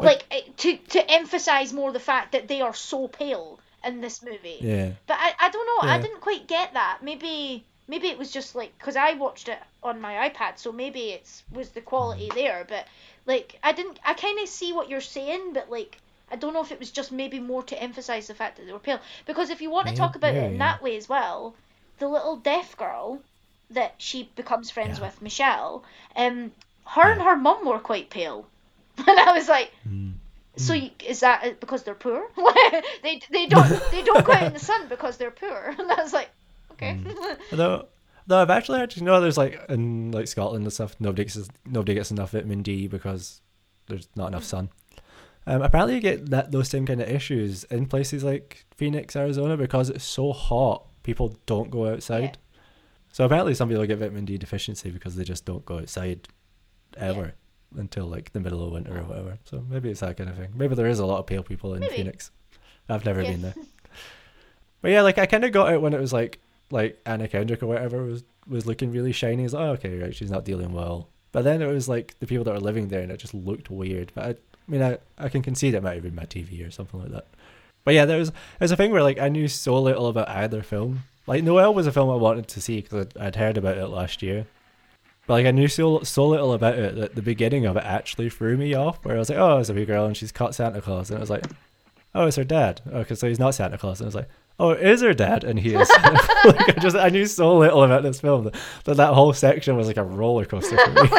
like to emphasise more the fact that they are so pale in this movie. Yeah. But I don't know. Yeah. I didn't quite get that. Maybe it was just like, because I watched it on my iPad, so maybe it was the quality there. But like, I kind of see what you're saying, but like, I don't know if it was just maybe more to emphasise the fact that they were pale. Because if you want to talk about it in that way as well, the little deaf girl that she becomes friends with, Michelle, her and her mum were quite pale, and I was like, so is that because they're poor? they don't go out in the sun because they're poor, and I was like, okay. Although I've actually heard, you know, there's like in like Scotland and stuff, nobody gets enough vitamin D because there's not enough sun. Apparently you get those same kind of issues in places like Phoenix, Arizona, because it's so hot, people don't go outside. Yeah. So apparently some people get vitamin D deficiency because they just don't go outside ever until like the middle of winter or whatever. So maybe it's that kind of thing. Maybe there is a lot of pale people in Phoenix. I've never been there. But yeah, like I kind of got it when it was like Anna Kendrick or whatever was looking really shiny. It's like, oh, okay, right, she's not dealing well. But then it was like the people that are living there, and it just looked weird. But I mean, I can concede it might have been my TV or something like that. But yeah, there was a thing where like I knew so little about either film. Like, Noelle was a film I wanted to see because I'd heard about it last year. But, like, I knew so little about it that the beginning of it actually threw me off, where I was like, oh, it's a wee girl and she's caught Santa Claus. And I was like, oh, it's her dad. Okay, so he's not Santa Claus. And I was like, oh, it is her dad, and he is. Like, I knew so little about this film that whole section was like a roller coaster for me.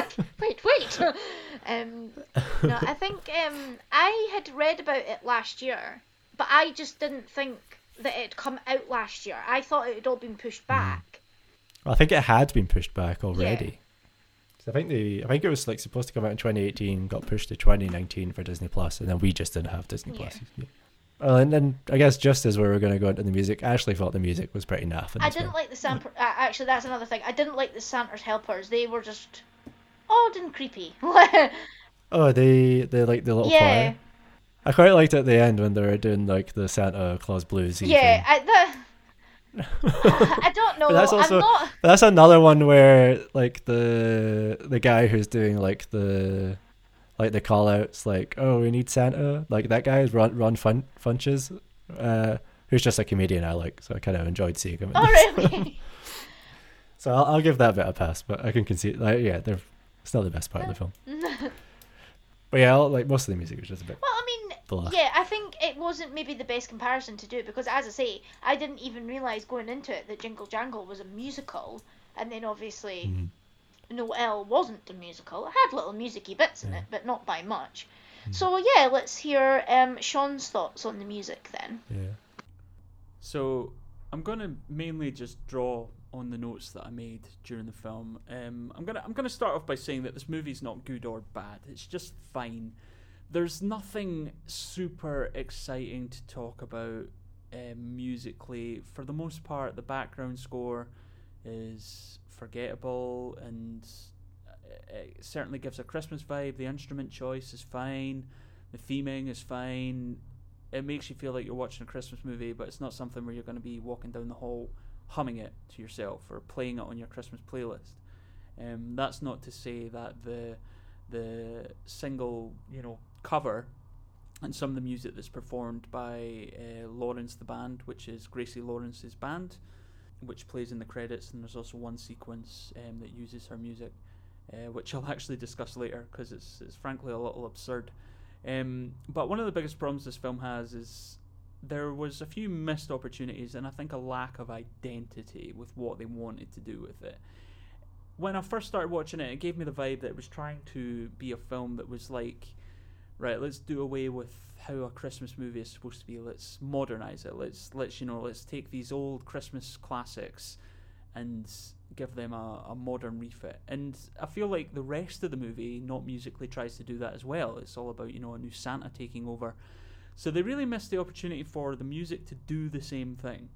wait. No, I think I had read about it last year, but I just didn't think that it had come out last year. I thought it had all been pushed back. I think it had been pushed back already. Yeah. So I think it was like supposed to come out in 2018, got pushed to 2019 for Disney Plus, and then we just didn't have Disney Plus. Yeah. And then I guess just as we were going to go into the music, I actually thought the music was pretty naff. I didn't like the Santa. Actually, that's another thing. I didn't like the Santa's helpers. They were just odd and creepy. Oh, they like the little choir. I quite liked at the end when they were doing like the Santa Claus blues. Yeah, I don't know. That's another one where like the guy who's doing like the call outs, like, oh, we need Santa. Like that guy is Ron Funches, who's just a comedian I like, so I kind of enjoyed seeing him. Oh, really? So I'll give that bit a pass, but I can concede. Like, yeah, it's not the best part of the film. But yeah, like most of the music was just a bit. Well, I mean, the last. Yeah, I think it wasn't maybe the best comparison to do, because as I say, I didn't even realise going into it that Jingle Jangle was a musical, and then obviously Noelle wasn't a musical. It had little music-y bits in it, but not by much. So yeah, let's hear Sean's thoughts on the music then. Yeah. So I'm going to mainly just draw on the notes that I made during the film. I'm gonna start off by saying that this movie's not good or bad. It's just fine. There's nothing super exciting to talk about musically. For the most part, the background score is forgettable and it certainly gives a Christmas vibe. The instrument choice is fine. The theming is fine. It makes you feel like you're watching a Christmas movie, but it's not something where you're going to be walking down the hall humming it to yourself or playing it on your Christmas playlist. That's not to say that the single, cover and some of the music that's performed by Lawrence the band, which is Gracie Lawrence's band, which plays in the credits, and there's also one sequence that uses her music, which I'll actually discuss later because it's frankly a little absurd. But one of the biggest problems this film has is there was a few missed opportunities and I think a lack of identity with what they wanted to do with it. When I first started watching it, it gave me the vibe that it was trying to be a film that was like, right, let's do away with how a Christmas movie is supposed to be. Let's modernise it. Let's take these old Christmas classics and give them a modern refit. And I feel like the rest of the movie, not musically, tries to do that as well. It's all about, a new Santa taking over. So they really missed the opportunity for the music to do the same thing.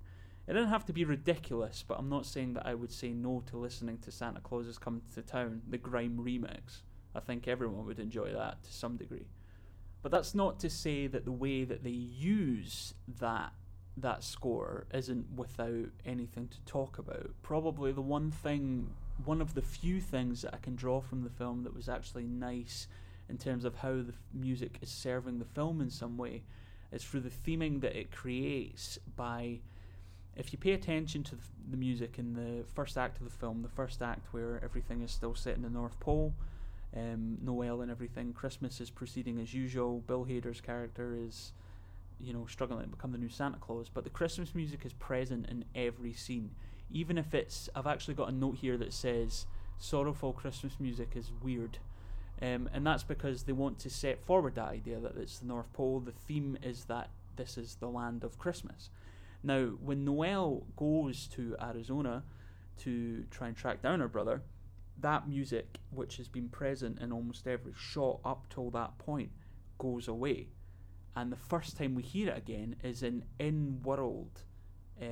It didn't have to be ridiculous, but I'm not saying that I would say no to listening to Santa Claus Is Coming to Town, the Grime remix. I think everyone would enjoy that to some degree. But that's not to say that the way that they use that score isn't without anything to talk about. Probably the one of the few things that I can draw from the film that was actually nice in terms of how the music is serving the film in some way, is through the theming that it creates by, if you pay attention to the music in the first act of the film, the first act where everything is still set in the North Pole, Noel and everything, Christmas is proceeding as usual, Bill Hader's character is, struggling to become the new Santa Claus, but the Christmas music is present in every scene. Even if it's, I've actually got a note here that says, sorrowful Christmas music is weird. And that's because they want to set forward that idea that it's the North Pole. The theme is that this is the land of Christmas. Now, when Noelle goes to Arizona to try and track down her brother, that music, which has been present in almost every shot up till that point, goes away. And the first time we hear it again is in-world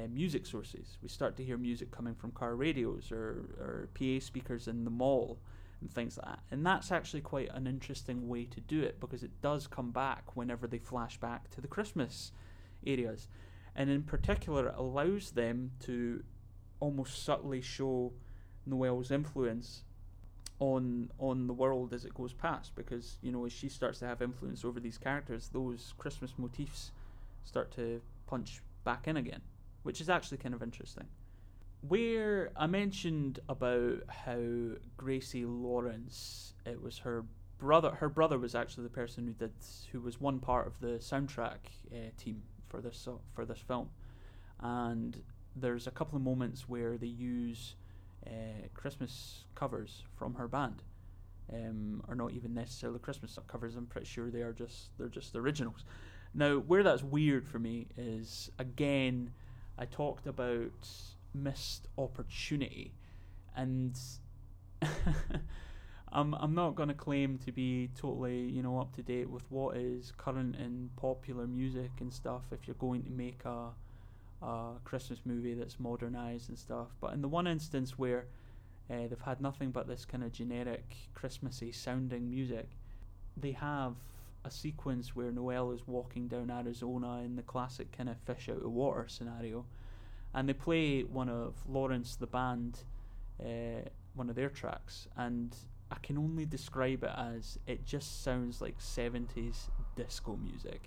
music sources. We start to hear music coming from car radios or PA speakers in the mall, and things like that. And that's actually quite an interesting way to do it, because it does come back whenever they flash back to the Christmas areas. And in particular, it allows them to almost subtly show Noelle's influence on the world as it goes past, because, as she starts to have influence over these characters, those Christmas motifs start to punch back in again, which is actually kind of interesting. Where I mentioned about how Gracie Lawrence, it was her brother was actually the person who was one part of the soundtrack team for this film, and there's a couple of moments where they use Christmas covers from her band, or not even necessarily Christmas covers. I'm pretty sure they're just originals. Now, where that's weird for me is, again, I talked about missed opportunity, and I'm not going to claim to be totally up to date with what is current in popular music and stuff if you're going to make a Christmas movie that's modernized and stuff, but in the one instance where they've had nothing but this kind of generic Christmassy sounding music, they have a sequence where Noelle is walking down Arizona in the classic kind of fish out of water scenario, and they play one of Lawrence the band, one of their tracks, and I can only describe it as, it just sounds like 70s disco music.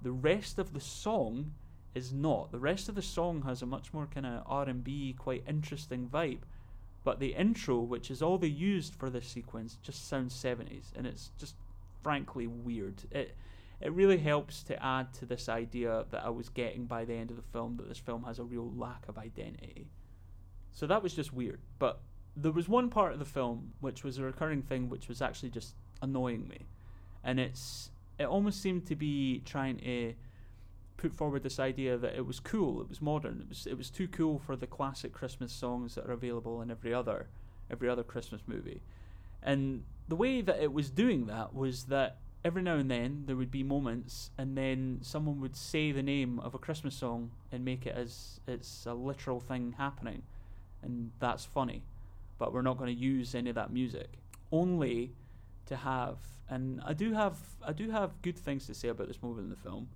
The rest of the song is not. The rest of the song has a much more kind of R&B, quite interesting vibe, but the intro, which is all they used for this sequence, just sounds 70s, and it's just frankly weird. It it really helps to add to this idea that I was getting by the end of the film, that this film has a real lack of identity. So that was just weird. But there was one part of the film which was a recurring thing, which was actually just annoying me. And it almost seemed to be trying to put forward this idea that it was cool, it was modern, it was too cool for the classic Christmas songs that are available in every other Christmas movie. And the way that it was doing that was that every now and then there would be moments, and then someone would say the name of a Christmas song and make it as it's a literal thing happening, and that's funny, but we're not going to use any of that music. Only to have, and I do have good things to say about this moment in the film,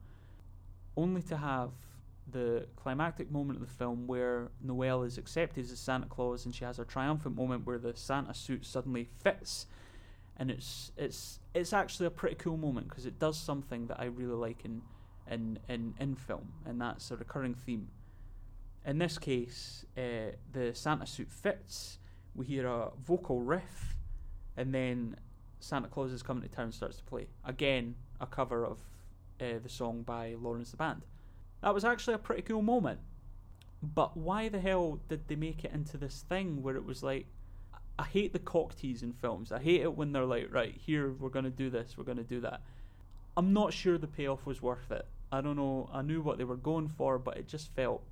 only to have the climactic moment of the film where Noelle is accepted as Santa Claus, and she has her triumphant moment where the Santa suit suddenly fits, and it's actually a pretty cool moment because it does something that I really like in film, and that's a recurring theme. In this case, the Santa suit fits, we hear a vocal riff, and then Santa Claus Is Coming to Town starts to play. Again, a cover of the song by Lawrence the Band. That was actually a pretty cool moment. But why the hell did they make it into this thing where it was like... I hate the cock tease in films. I hate it when they're like, right, here, we're going to do this, we're going to do that. I'm not sure the payoff was worth it. I don't know. I knew what they were going for, but it just felt...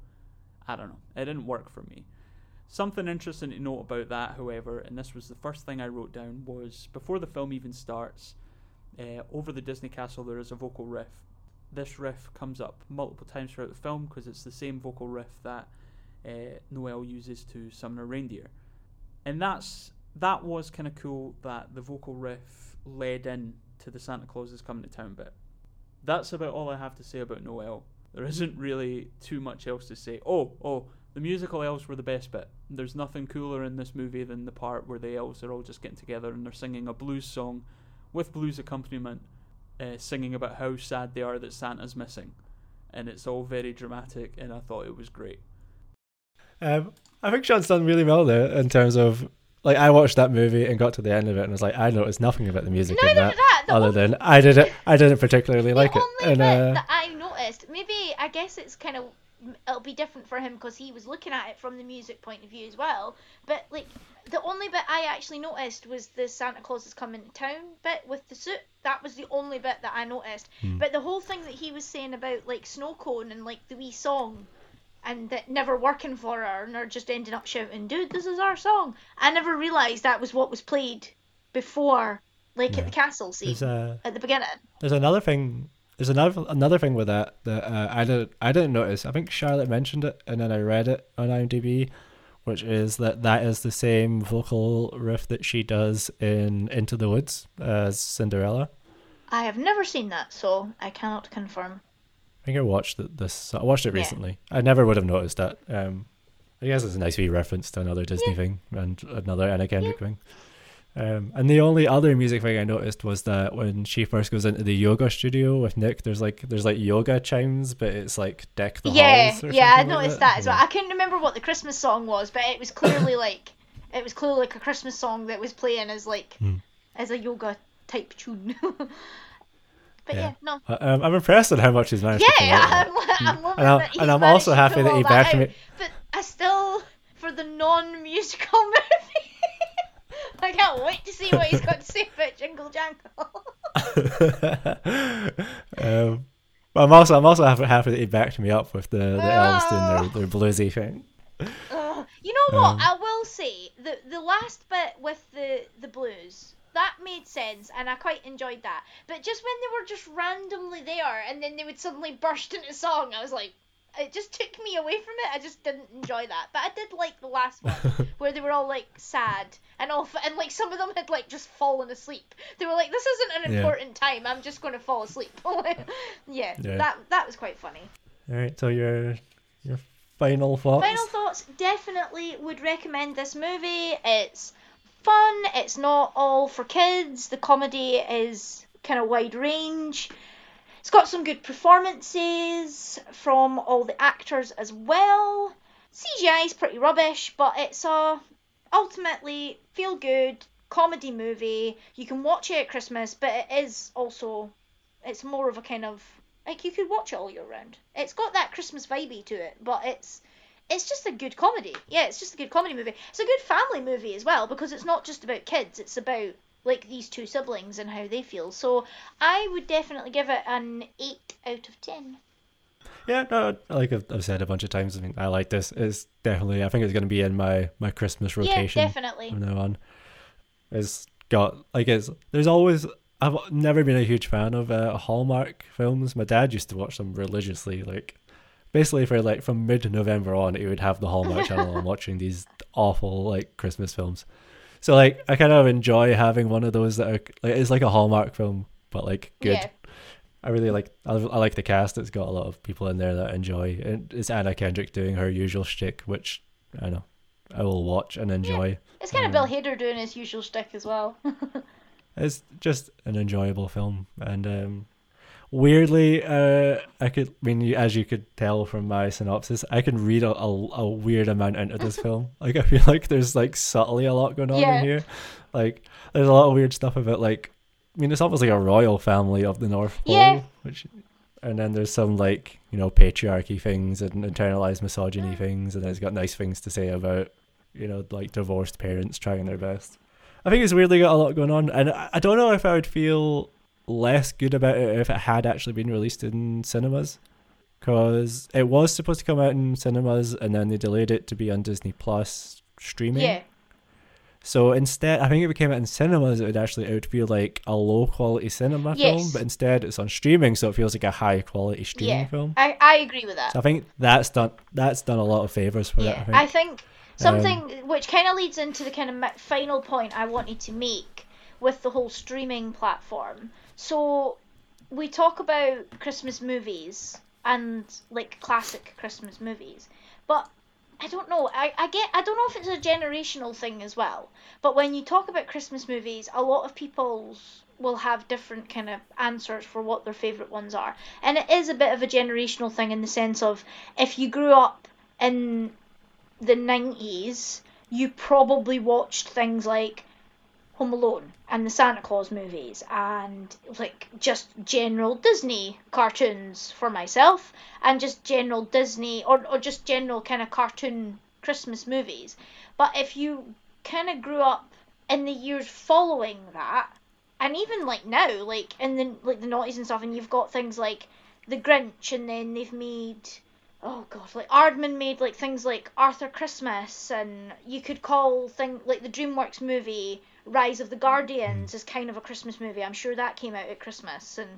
I don't know. It didn't work for me. Something interesting to note about that, however, and this was the first thing I wrote down, was before the film even starts, over the Disney castle there is a vocal riff. This riff comes up multiple times throughout the film because it's the same vocal riff that Noelle uses to summon her reindeer. And that was kind of cool that the vocal riff led in to the Santa Claus Is Coming to Town bit. That's about all I have to say about Noelle. There isn't really too much else to say. Oh, the musical elves were the best bit. There's nothing cooler in this movie than the part where the elves are all just getting together and they're singing a blues song with blues accompaniment, singing about how sad they are that Santa's missing. And it's all very dramatic, and I thought it was great. I think Sean's done really well there in terms of, like, I watched that movie and got to the end of it and was like, I noticed nothing about the music than I didn't particularly like it. The only bit that I noticed, maybe, I guess it's kind of... it'll be different for him because he was looking at it from the music point of view as well, but like the only bit I actually noticed was the Santa Claus Is Coming to Town bit with the suit. That was the only bit that I noticed. But the whole thing that he was saying about like snow cone and like the wee song and that never working for her and her just ending up shouting, dude, this is our song, I never realised that was what was played before, like at the castle scene at the beginning. There's another thing with that I didn't notice. I think Charlotte mentioned it, and then I read it on IMDb, which is that is the same vocal riff that she does in Into the Woods as Cinderella. I have never seen that, so I cannot confirm. I think I watched this. I watched it recently. Yeah. I never would have noticed that. I guess it's a nice wee reference to another Disney thing and another Anna Kendrick thing. And the only other music thing I noticed was that when she first goes into the yoga studio with Nick, there's like yoga chimes, but it's like Deck the Halls. Yeah, I noticed that as well. I couldn't remember what the Christmas song was, but it was clearly like a Christmas song that was playing as like as a yoga type tune. But no. I'm impressed at how much he's managed. Yeah, I'm loving that. And I'm also happy that he backed me. But I still, for the non-musical movie. I can't wait to see what he's got to say about Jingle Jangle. But I'm also happy that he backed me up with the elves doing their bluesy thing. You know what? I will say the last bit with the blues, that made sense, and I quite enjoyed that. But just when they were just randomly there, and then they would suddenly burst into song, I was like, it just took me away from it. I just didn't enjoy that. But I did like the last one where they were all like sad and like some of them had like just fallen asleep. They were like, this isn't an important time, I'm just going to fall asleep. That was quite funny. All right, so your final thoughts? Final thoughts, definitely would recommend this movie. It's fun. It's not all for kids. The comedy is kind of wide range. It's got some good performances from all the actors as well. CGI is pretty rubbish, but it's a ultimately feel-good comedy movie. You can watch it at Christmas, but it is also It's more of a kind of, like, you could watch it all year round. It's got that Christmas vibey to it, but it's just a good comedy. Yeah, it's just a good comedy movie. It's a good family movie as well, because it's not just about kids. It's about, like, these two siblings and how they feel. So I would definitely give it an 8 out of 10. Yeah, no, like I've said a bunch of times, I mean, I like this. It's definitely, I think it's going to be in my Christmas rotation. Yeah, definitely. From now on. It's got, like, there's always... I've never been a huge fan of Hallmark films. My dad used to watch them religiously. Like, basically, for like from mid-November on, he would have the Hallmark channel on watching these awful like Christmas films. So like, I kind of enjoy having one of those that are like, it's like a Hallmark film, but like good. Yeah. I really like. I like the cast. It's got a lot of people in there that I enjoy. And it's Anna Kendrick doing her usual shtick, which I know I will watch and enjoy. Yeah. It's kind of Bill Hader doing his usual shtick as well. It's just an enjoyable film, and weirdly, as you could tell from my synopsis, I can read a weird amount into this film. Like, I feel like there's like subtly a lot going on in here. Like, there's a lot of weird stuff about, like, I mean, it's almost like a royal family of the North Pole, which, and then there's some, like, you know, patriarchy things and internalized misogyny things, and it's got nice things to say about, you know, like divorced parents trying their best. I think it's weirdly got a lot going on, and I don't know if I would feel less good about it if it had actually been released in cinemas, because it was supposed to come out in cinemas, and then they delayed it to be on Disney Plus streaming. Yeah. So instead, I think if it came out in cinemas, it would feel like a low-quality cinema film, but instead it's on streaming, so it feels like a high-quality streaming film. I agree with that. So I think that's done a lot of favours for it, I think. Something which kind of leads into the kind of final point I wanted to make with the whole streaming platform. So we talk about Christmas movies and like classic Christmas movies, but I don't know. I don't know if it's a generational thing as well, but when you talk about Christmas movies, a lot of people will have different kind of answers for what their favourite ones are. And it is a bit of a generational thing in the sense of if you grew up in the 90s, you probably watched things like Home Alone and the Santa Claus movies and like just general Disney cartoons for myself and just general Disney or just general kind of cartoon Christmas movies. But if you kind of grew up in the years following that, and even like now, like in the like the noughties and stuff, and you've got things like The Grinch, and then they've made... Oh god, like Aardman made like things like Arthur Christmas, and you could call things like the DreamWorks movie Rise of the Guardians is kind of a Christmas movie. I'm sure that came out at Christmas, and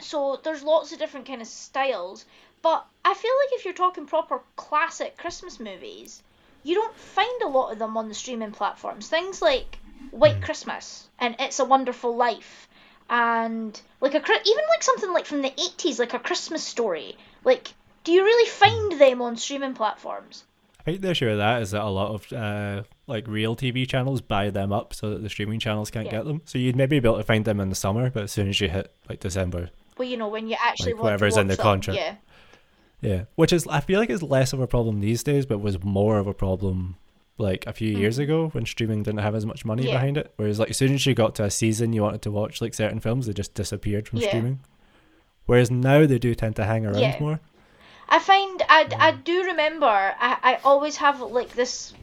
so there's lots of different kind of styles. But I feel like if you're talking proper classic Christmas movies, you don't find a lot of them on the streaming platforms. Things like White Christmas and It's a Wonderful Life, and like even like something like from the 80s, like A Christmas Story, like. Do you really find them on streaming platforms? I think the issue with that is that a lot of like real TV channels buy them up so that the streaming channels can't get them. So you'd maybe be able to find them in the summer, but as soon as you hit like December, well, you know, when you actually like, want whatever's to watch in the contract, which is, I feel like it's less of a problem these days, but was more of a problem like a few years ago when streaming didn't have as much money behind it. Whereas like as soon as you got to a season you wanted to watch like certain films, they just disappeared from streaming. Whereas now they do tend to hang around more. I find, I do remember, I always have, like, this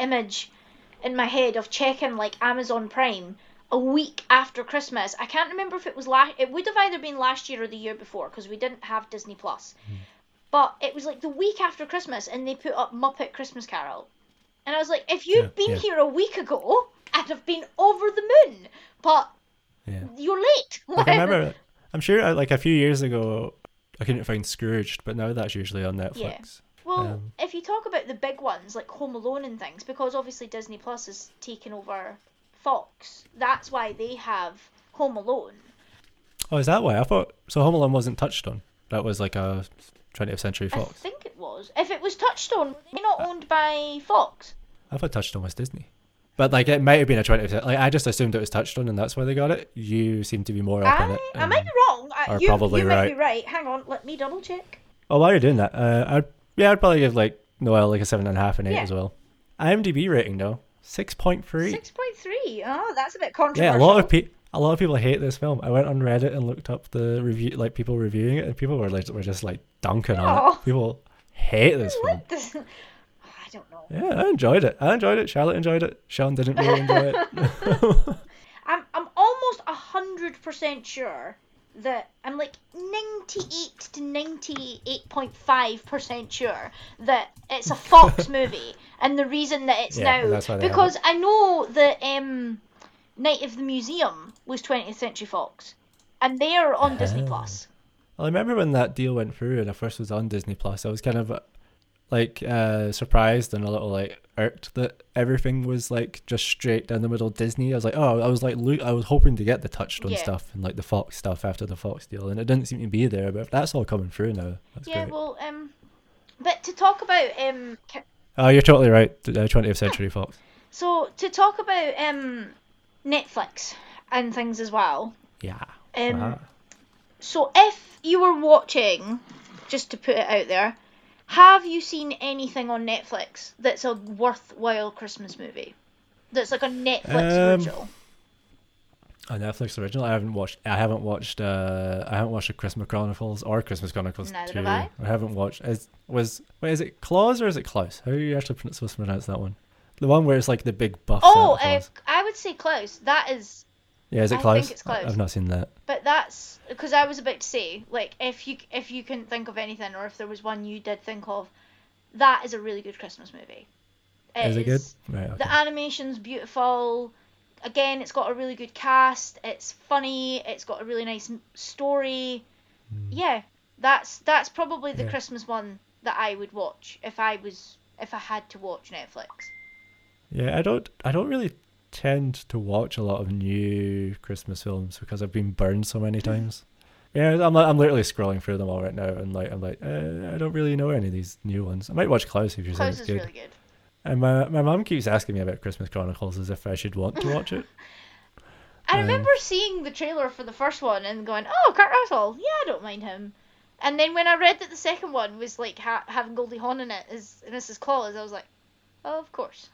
image in my head of checking, like, Amazon Prime a week after Christmas. I can't remember if it was it would have either been last year or the year before, because we didn't have Disney+. But it was, like, the week after Christmas, and they put up Muppet Christmas Carol. And I was like, if you'd been here a week ago, I'd have been over the moon. But you're late. Like, I remember, I'm sure, like, a few years ago... I couldn't find Scrooge, but now that's usually on Netflix. Yeah. Well, if you talk about the big ones, like Home Alone and things, because obviously Disney Plus has taken over Fox, that's why they have Home Alone. Oh, is that why? I thought... So Home Alone wasn't touched on. That was like a 20th Century Fox. I think it was. If it was touched on, were they not owned by Fox? I thought touched on was Disney. But like it might have been a 20th... Like, I just assumed it was touched on and that's why they got it. You seem to be more up on it. I might be wrong. You might be right. Hang on, let me double check. Oh, while you're doing that, I'd probably give like Noelle like a 7.5 and 8 as well. IMDb rating though, 6.3. Oh, that's a bit controversial. Yeah, a lot of people. a lot of people hate this film. I went on Reddit and looked up the review, like people reviewing it, and people were just like dunking on it. People hate this film. I don't know. Yeah, I enjoyed it. Charlotte enjoyed it. Sean didn't really enjoy it. I'm almost 100% sure that I'm like 98 to 98.5% sure that it's a Fox movie, and the reason that it's now because I know that Night of the Museum was 20th Century Fox, and they are on Disney Plus. I remember when that deal went through and I first was on Disney Plus. I was kind of like surprised and a little like irked that everything was like just straight down the middle Disney. I was like, oh, I was like, I was hoping to get the Touchstone stuff and like the Fox stuff after the Fox deal, and it didn't seem to be there. But that's all coming through now. That's great. Well, but to talk about oh, you're totally right. 20th Century Fox. So to talk about Netflix and things as well. Yeah. So if you were watching, just to put it out there, have you seen anything on Netflix that's a worthwhile Christmas movie? That's like a Netflix original. A Netflix original. I haven't watched the Christmas Chronicles or Christmas Chronicles 2. Neither have I. I haven't watched. Is it Klaus or is it Klaus? How are you actually supposed to pronounce that one? The one where it's like the big buff. Oh, I would say Klaus. That is. Yeah, is it Klaus? I think it's Klaus. I've not seen that. But that's because I was about to say, like, if you couldn't think of anything, or if there was one you did think of, that is a really good Christmas movie. Is it good? Right, okay. The animation's beautiful. Again, it's got a really good cast. It's funny. It's got a really nice story. Mm. Yeah, that's probably the Christmas one that I would watch if I had to watch Netflix. Yeah, I don't really tend to watch a lot of new Christmas films because I've been burned so many times. Yeah, I'm literally scrolling through them all right now, and like I don't really know any of these new ones. I might watch Klaus if you're saying it's good. Klaus is really good. And my mum keeps asking me about Christmas Chronicles as if I should want to watch it. I remember seeing the trailer for the first one and going, "Oh, Kurt Russell, yeah, I don't mind him." And then when I read that the second one was like having Goldie Hawn in it as Mrs. Claus, I was like, "Oh, of course."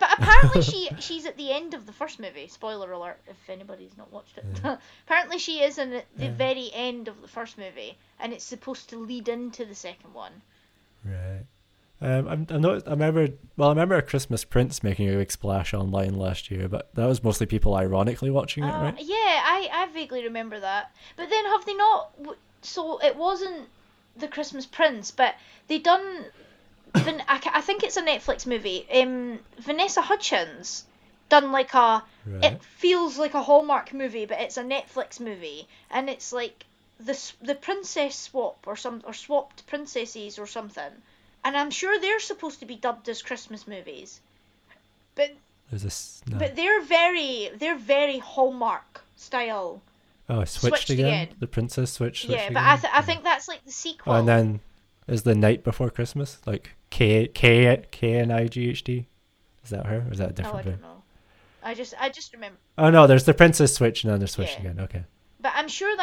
But apparently she's at the end of the first movie. Spoiler alert, if anybody's not watched it. Yeah. Apparently she is in the very end of the first movie, and it's supposed to lead into the second one. Right. I remember A Christmas Prince making a big splash online last year, but that was mostly people ironically watching it, right? Yeah, I vaguely remember that. But then have they not... So it wasn't The Christmas Prince, but they done... I think it's a Netflix movie. Vanessa Hudgens done like a... Right. It feels like a Hallmark movie, but it's a Netflix movie, and it's like the princess swap or swapped princesses or something. And I'm sure they're supposed to be dubbed as Christmas movies, but they're very Hallmark style. Oh, I switched again. The Princess Switch. Yeah, but again. I think that's like the sequel. Oh, and then. Is The Night Before Christmas, like KNIGHT? Is that her? Or is that a different? Oh, I don't know. I just remember. Oh no, there's The Princess Switch, and then they're switched again. Okay. But I'm sure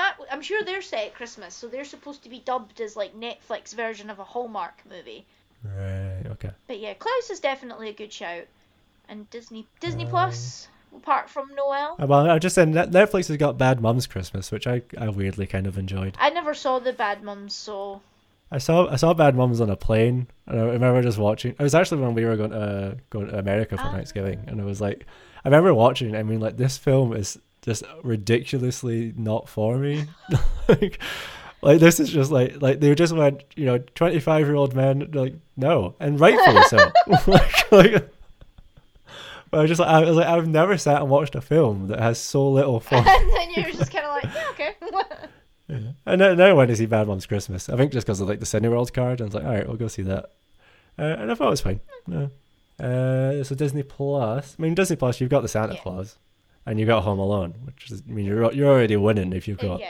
they're set at Christmas, so they're supposed to be dubbed as like Netflix version of a Hallmark movie. Right. Okay. But yeah, Klaus is definitely a good shout, and Disney Plus. Apart from Noelle. Well, I'm just saying Netflix has got Bad Mums Christmas, which I weirdly kind of enjoyed. I never saw the Bad Mums, so. I saw Bad Mums on a plane, and I remember just watching. It was actually when we were going to America for Thanksgiving, and it was like, I remember watching. I mean, like this film is just ridiculously not for me. like this is just like they just went, 25-year-old men like no, and rightfully so. But I was like, I've never sat and watched a film that has so little fun. And then you're just kind of like, yeah, okay. Yeah. And now I went to see Bad Moms Christmas. I think just because of like the Cineworld card, I was like, all right, we'll go see that. And I thought it was fine. Yeah. So Disney Plus. I mean, Disney Plus, you've got the Santa Claus, and you've got Home Alone, which is, I mean, you're already winning if you've got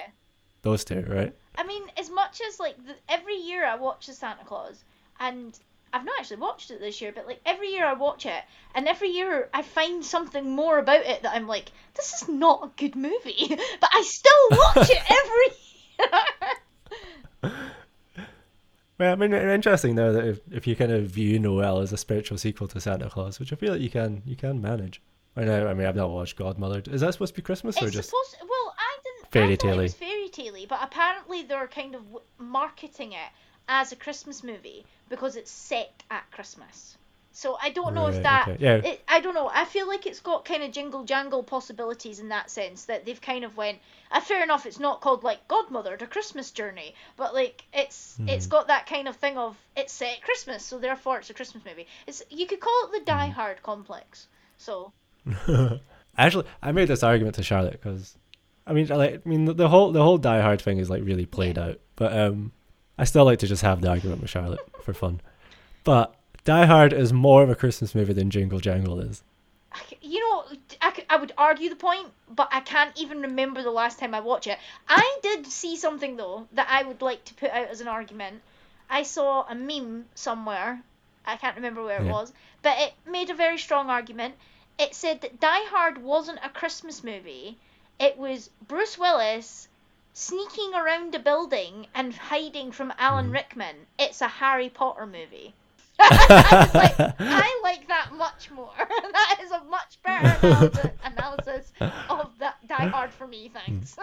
those two, right? I mean, as much as like every year I watch the Santa Claus, and I've not actually watched it this year, but like every year I watch it, and every year I find something more about it that I'm like, this is not a good movie, but I still watch it every year. Well, I mean, interesting though that if you kind of view Noelle as a spiritual sequel to Santa Claus, which I feel like you can manage. I mean, I've not watched Godmothered. Is that supposed to be Christmas or just supposed to, well, I thought it was fairy tale-y, but apparently they're kind of marketing it as a Christmas movie because it's set at Christmas. So I don't know if that... Okay. Yeah. I don't know. I feel like it's got kind of Jingle Jangle possibilities in that sense, that they've kind of went... fair enough, it's not called, like, Godmothered, A Christmas Journey, but, like, it's got that kind of thing of it's set at Christmas, so therefore it's a Christmas movie. You could call it the Die Hard complex, so... Actually, I made this argument to Charlotte, because... I mean, the whole Die Hard thing is, like, really played out, but I still like to just have the argument with Charlotte for fun. But... Die Hard is more of a Christmas movie than Jingle Jangle is. You know, I would argue the point, but I can't even remember the last time I watched it. I did see something, though, that I would like to put out as an argument. I saw a meme somewhere. I can't remember where it was. But it made a very strong argument. It said that Die Hard wasn't a Christmas movie. It was Bruce Willis sneaking around a building and hiding from Alan Rickman. It's a Harry Potter movie. I like that much more. That is a much better analysis of that Die Hard for me, thanks.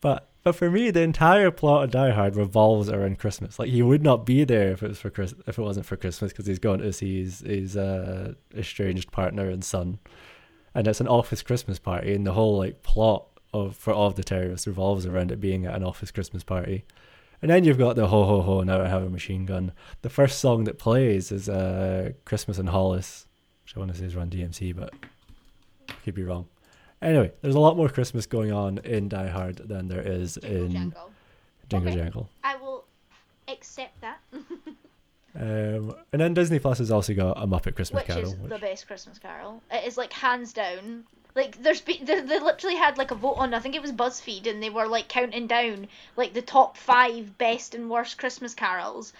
But for me, the entire plot of Die Hard revolves around Christmas. Like, he would not be there if it wasn't for Christmas, because he's gone to see his estranged partner and son, and it's an office Christmas party, and the whole like plot for All of the Terrorists revolves around it being at an office Christmas party. And then you've got the ho ho ho, now I have a machine gun. The first song that plays is Christmas in Hollis, which I want to say is Run DMC, but could be wrong. Anyway, there's a lot more Christmas going on in Die Hard than there is in Jingle Jangle. I will accept that. And then Disney Plus has also got A Muppet Christmas Carol. Which is the best Christmas Carol. It is, like, hands down. Like, they literally had, like, a vote on, I think it was BuzzFeed, and they were, like, counting down, like, the top 5 best and worst Christmas carols,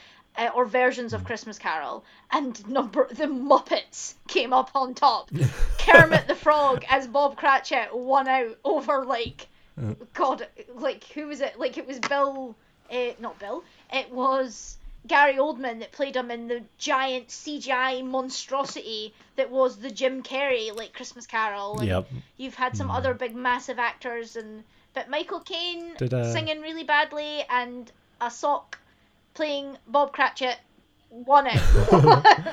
or versions of Christmas Carol, and the Muppets came up on top. Kermit the Frog as Bob Cratchit won out over, like, God, like, who was it? Like, it was it was Gary Oldman that played him in the giant CGI monstrosity that was the Jim Carrey, like, Christmas Carol. And you've had some other big massive actors, but Michael Caine singing really badly and a sock playing Bob Cratchit won it.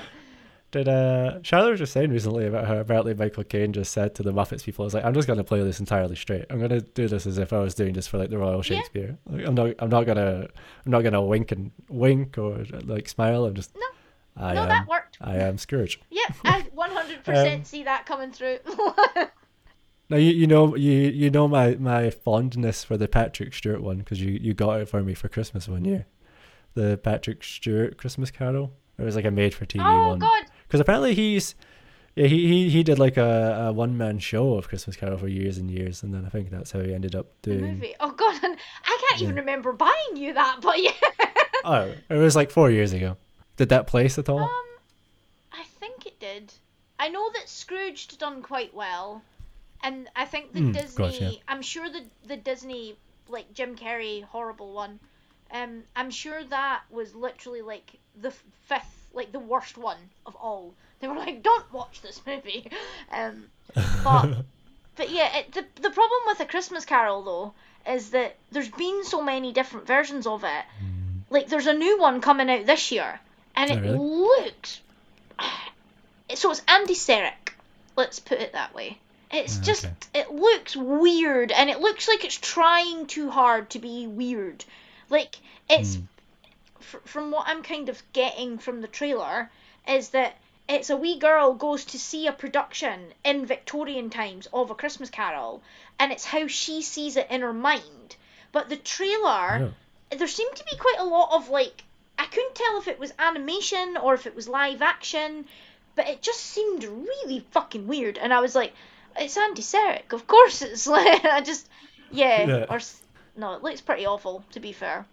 Charlotte was just saying recently about how apparently Michael Caine just said to the Muppets people, I was like, I'm just going to play this entirely straight. I'm going to do this as if I was doing this for, like, the Royal Shakespeare. Yeah. Like, I'm not going to wink or, like, smile. I'm just... No, that worked. I am Scrooge. Yeah, I 100% see that coming through. Now, you know my fondness for the Patrick Stewart one, because you got it for me for Christmas one year. The Patrick Stewart Christmas Carol. It was, like, a made-for-TV one. Oh, God! Because apparently he did, like, a one-man show of Christmas Carol for years and years, and then I think that's how he ended up doing the movie. Oh, God, and I can't even remember buying you that, but yeah. Oh, it was, like, 4 years ago. Did that place at all? I think it did. I know that Scrooge done quite well, and I think the Disney... Gosh, yeah. I'm sure the Disney, like, Jim Carrey horrible one, I'm sure that was literally, like, the fifth, like, the worst one of all. They were like, don't watch this movie. But yeah, the problem with A Christmas Carol, though, is that there's been so many different versions of it. Like, there's a new one coming out this year, and it looks... So it's Andy Serkis, let's put it that way. It's just, it looks weird, and it looks like it's trying too hard to be weird. Like, it's... From what I'm kind of getting from the trailer is that it's a wee girl goes to see a production in Victorian times of A Christmas Carol, and it's how she sees it in her mind. But the trailer, there seemed to be quite a lot of, like, I couldn't tell if it was animation or if it was live action, but it just seemed really fucking weird. And I was like, it's Andy Serkis, of course it's like, I just, or no, it looks pretty awful, to be fair.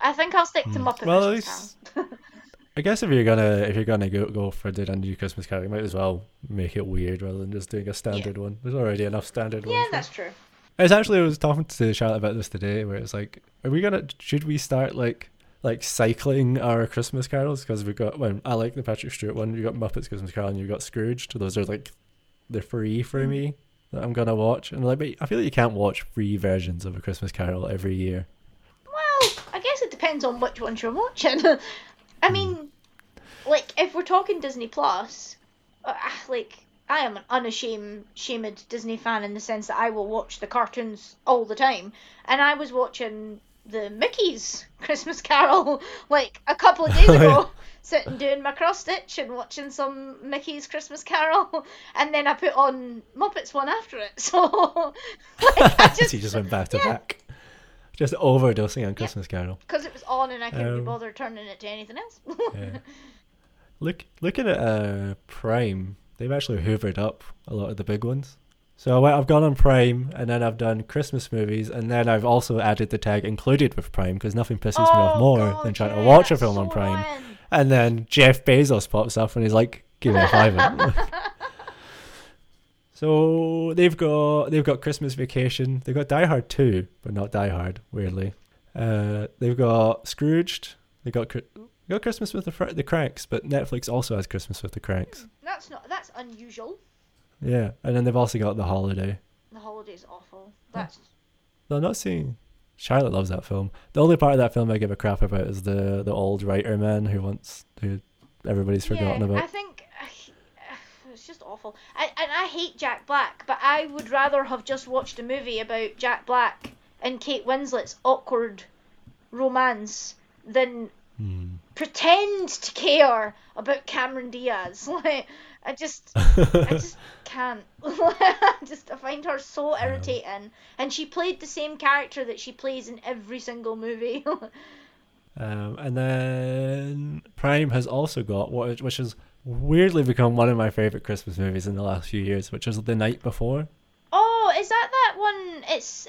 I think I'll stick to Muppet Christmas Carol. I guess if you're gonna go for doing a new Christmas Carol, you might as well make it weird rather than just doing a standard one. There's already enough standard ones. Yeah, that's true. I was talking to Charlotte about this today, where it's like, should we start like cycling our Christmas carols? Because I like the Patrick Stewart one, you got Muppets Christmas Carol, and you got Scrooge. Those are like they're free for me that I'm gonna watch. And like, but I feel like you can't watch free versions of A Christmas Carol every year. Well, I guess it depends on which ones you're watching. I mean, like, if we're talking Disney Plus, like, I am an unashamed Disney fan in the sense that I will watch the cartoons all the time. And I was watching the Mickey's Christmas Carol like a couple of days ago, sitting doing my cross stitch and watching some Mickey's Christmas Carol, and then I put on Muppets one after it. So like, I just, so you just went back to back, just overdosing on Christmas Carol because it was on and I couldn't be bothered turning it to anything else. Looking at Prime, they've actually hoovered up a lot of the big ones. So I've gone on Prime, and then I've done Christmas movies, and then I've also added the tag included with Prime, because nothing pisses me off more than trying to watch a film on Prime. And then Jeff Bezos pops up and he's like, give me a fiver. So they've got Christmas Vacation. They've got Die Hard 2, but not Die Hard, weirdly. They've got Scrooged. They've got Christmas with the Cranks, but Netflix also has Christmas with the Cranks. That's unusual. Yeah, and then they've also got The Holiday. The Holiday's awful. That's... No, I'm not seeing... Charlotte loves that film. The only part of that film I give a crap about is the old writer man who everybody's forgotten about. I think it's just awful. I hate Jack Black, but I would rather have just watched a movie about Jack Black and Kate Winslet's awkward romance than pretend to care about Cameron Diaz. Like... I just can't. I find her so irritating, and she played the same character that she plays in every single movie. And then Prime has also got what, which has weirdly become one of my favorite Christmas movies in the last few years, which is The Night Before. Oh, is that one? It's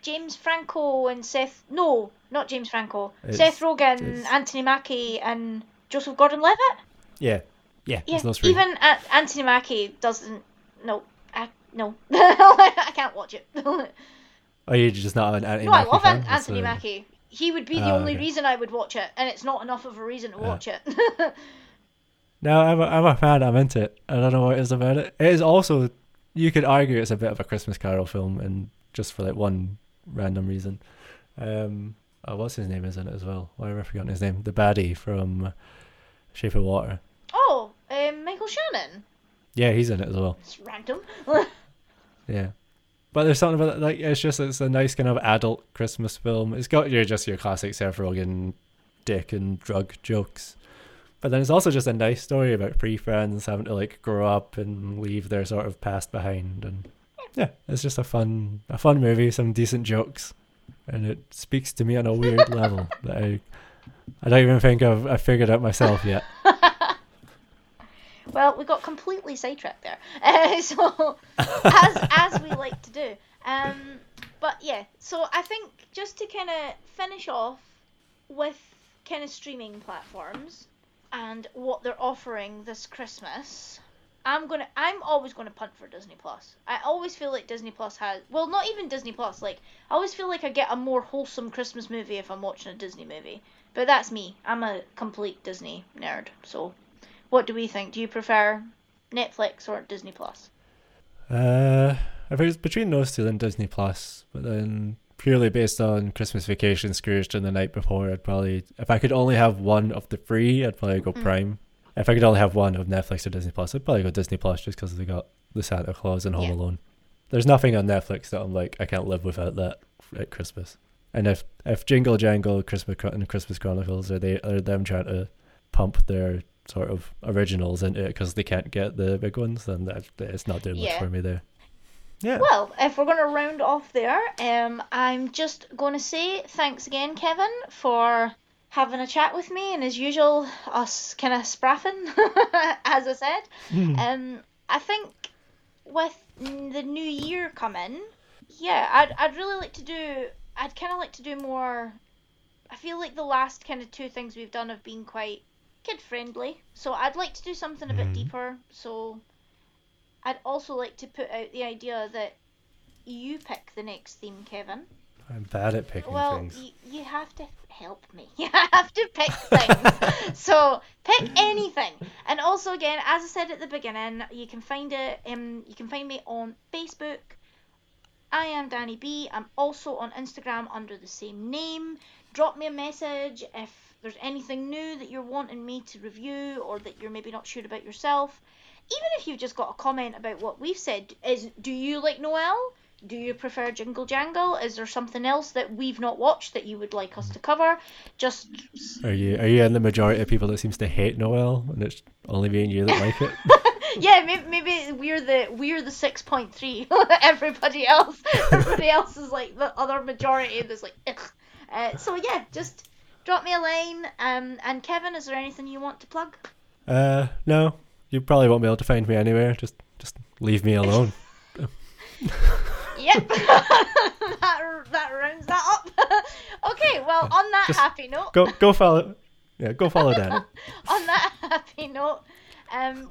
James Franco and Seth. No, not James Franco. Seth Rogen, Anthony Mackie, and Joseph Gordon-Levitt. Yeah. Yeah, even Anthony Mackie doesn't... No. I can't watch it. Oh, you're just not an Anthony Mackie fan? No, I love Anthony Mackie. He would be the only reason I would watch it, and it's not enough of a reason to watch it. No, I'm a fan. I'm into it. I don't know what it is about it. It is also... You could argue it's a bit of a Christmas Carol film, and just for like one random reason. What's his name is in it as well? Why have I forgotten his name? The baddie from Shape of Water. Oh, Michael Shannon. Yeah, he's in it as well. It's random. Yeah, but there's something about it, like it's a nice kind of adult Christmas film. It's got your classic Seth Rogen dick and drug jokes, but then it's also just a nice story about three friends having to like grow up and leave their sort of past behind, and yeah, it's just a fun movie, some decent jokes, and it speaks to me on a weird level that I don't even think I've figured out myself yet. Well, we got completely sidetracked there, so as we like to do. But yeah, so I think just to kind of finish off with kind of streaming platforms and what they're offering this Christmas, I'm always gonna punt for Disney Plus. I always feel like Disney Plus has, well, not even Disney Plus. Like, I always feel like I get a more wholesome Christmas movie if I'm watching a Disney movie. But that's me. I'm a complete Disney nerd, so. What do we think? Do you prefer Netflix or Disney Plus? I think it's between those two, then Disney Plus. But then purely based on Christmas Vacation, Scrooge, and The Night Before, I'd probably, if I could only have one of the three, I'd probably go Prime. If I could only have one of Netflix or Disney Plus, I'd probably go Disney Plus just because they got the Santa Claus and Home Alone. There's nothing on Netflix that I'm like, I can't live without that at Christmas. And if Jingle Jangle, Christmas Chronicles, are them trying to pump their sort of originals into it because they can't get the big ones, then it's not doing much for me there. Yeah. Well, if we're going to round off there, I'm just going to say thanks again, Kevin, for having a chat with me, and as usual, us kind of spraffing, as I said. I think with the new year coming, I'd really like to do, I'd kind of like to do more, I feel like the last kind of two things we've done have been quite kid friendly, so I'd like to do something a bit deeper. So I'd also like to put out the idea that you pick the next theme, Kevin. I'm bad at picking things. Well, you have to help me. You have to pick things. So Pick anything. And also, again, as I said at the beginning, you can find it. You can find me on Facebook. I am Danny B. I'm also on Instagram under the same name. Drop me a message if there's anything new that you're wanting me to review or that you're maybe not sure about yourself. Even if you've just got a comment about what we've said, do you like Noelle? Do you prefer Jingle Jangle? Is there something else that we've not watched that you would like us to cover? Just are you in the majority of people that seems to hate Noelle, and it's only me and you that like it? Yeah, maybe we're the 6.3. Everybody else is like the other majority that's like. Ugh. So yeah, just drop me a line. And Kevin, is there anything you want to plug? No, you probably won't be able to find me anywhere. Just leave me alone. Yep, that rounds that up. Okay, well, on that happy note, go follow Dan. On that happy note,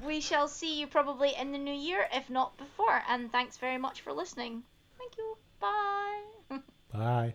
we shall see you probably in the new year, if not before. And thanks very much for listening. Thank you. Bye. Bye.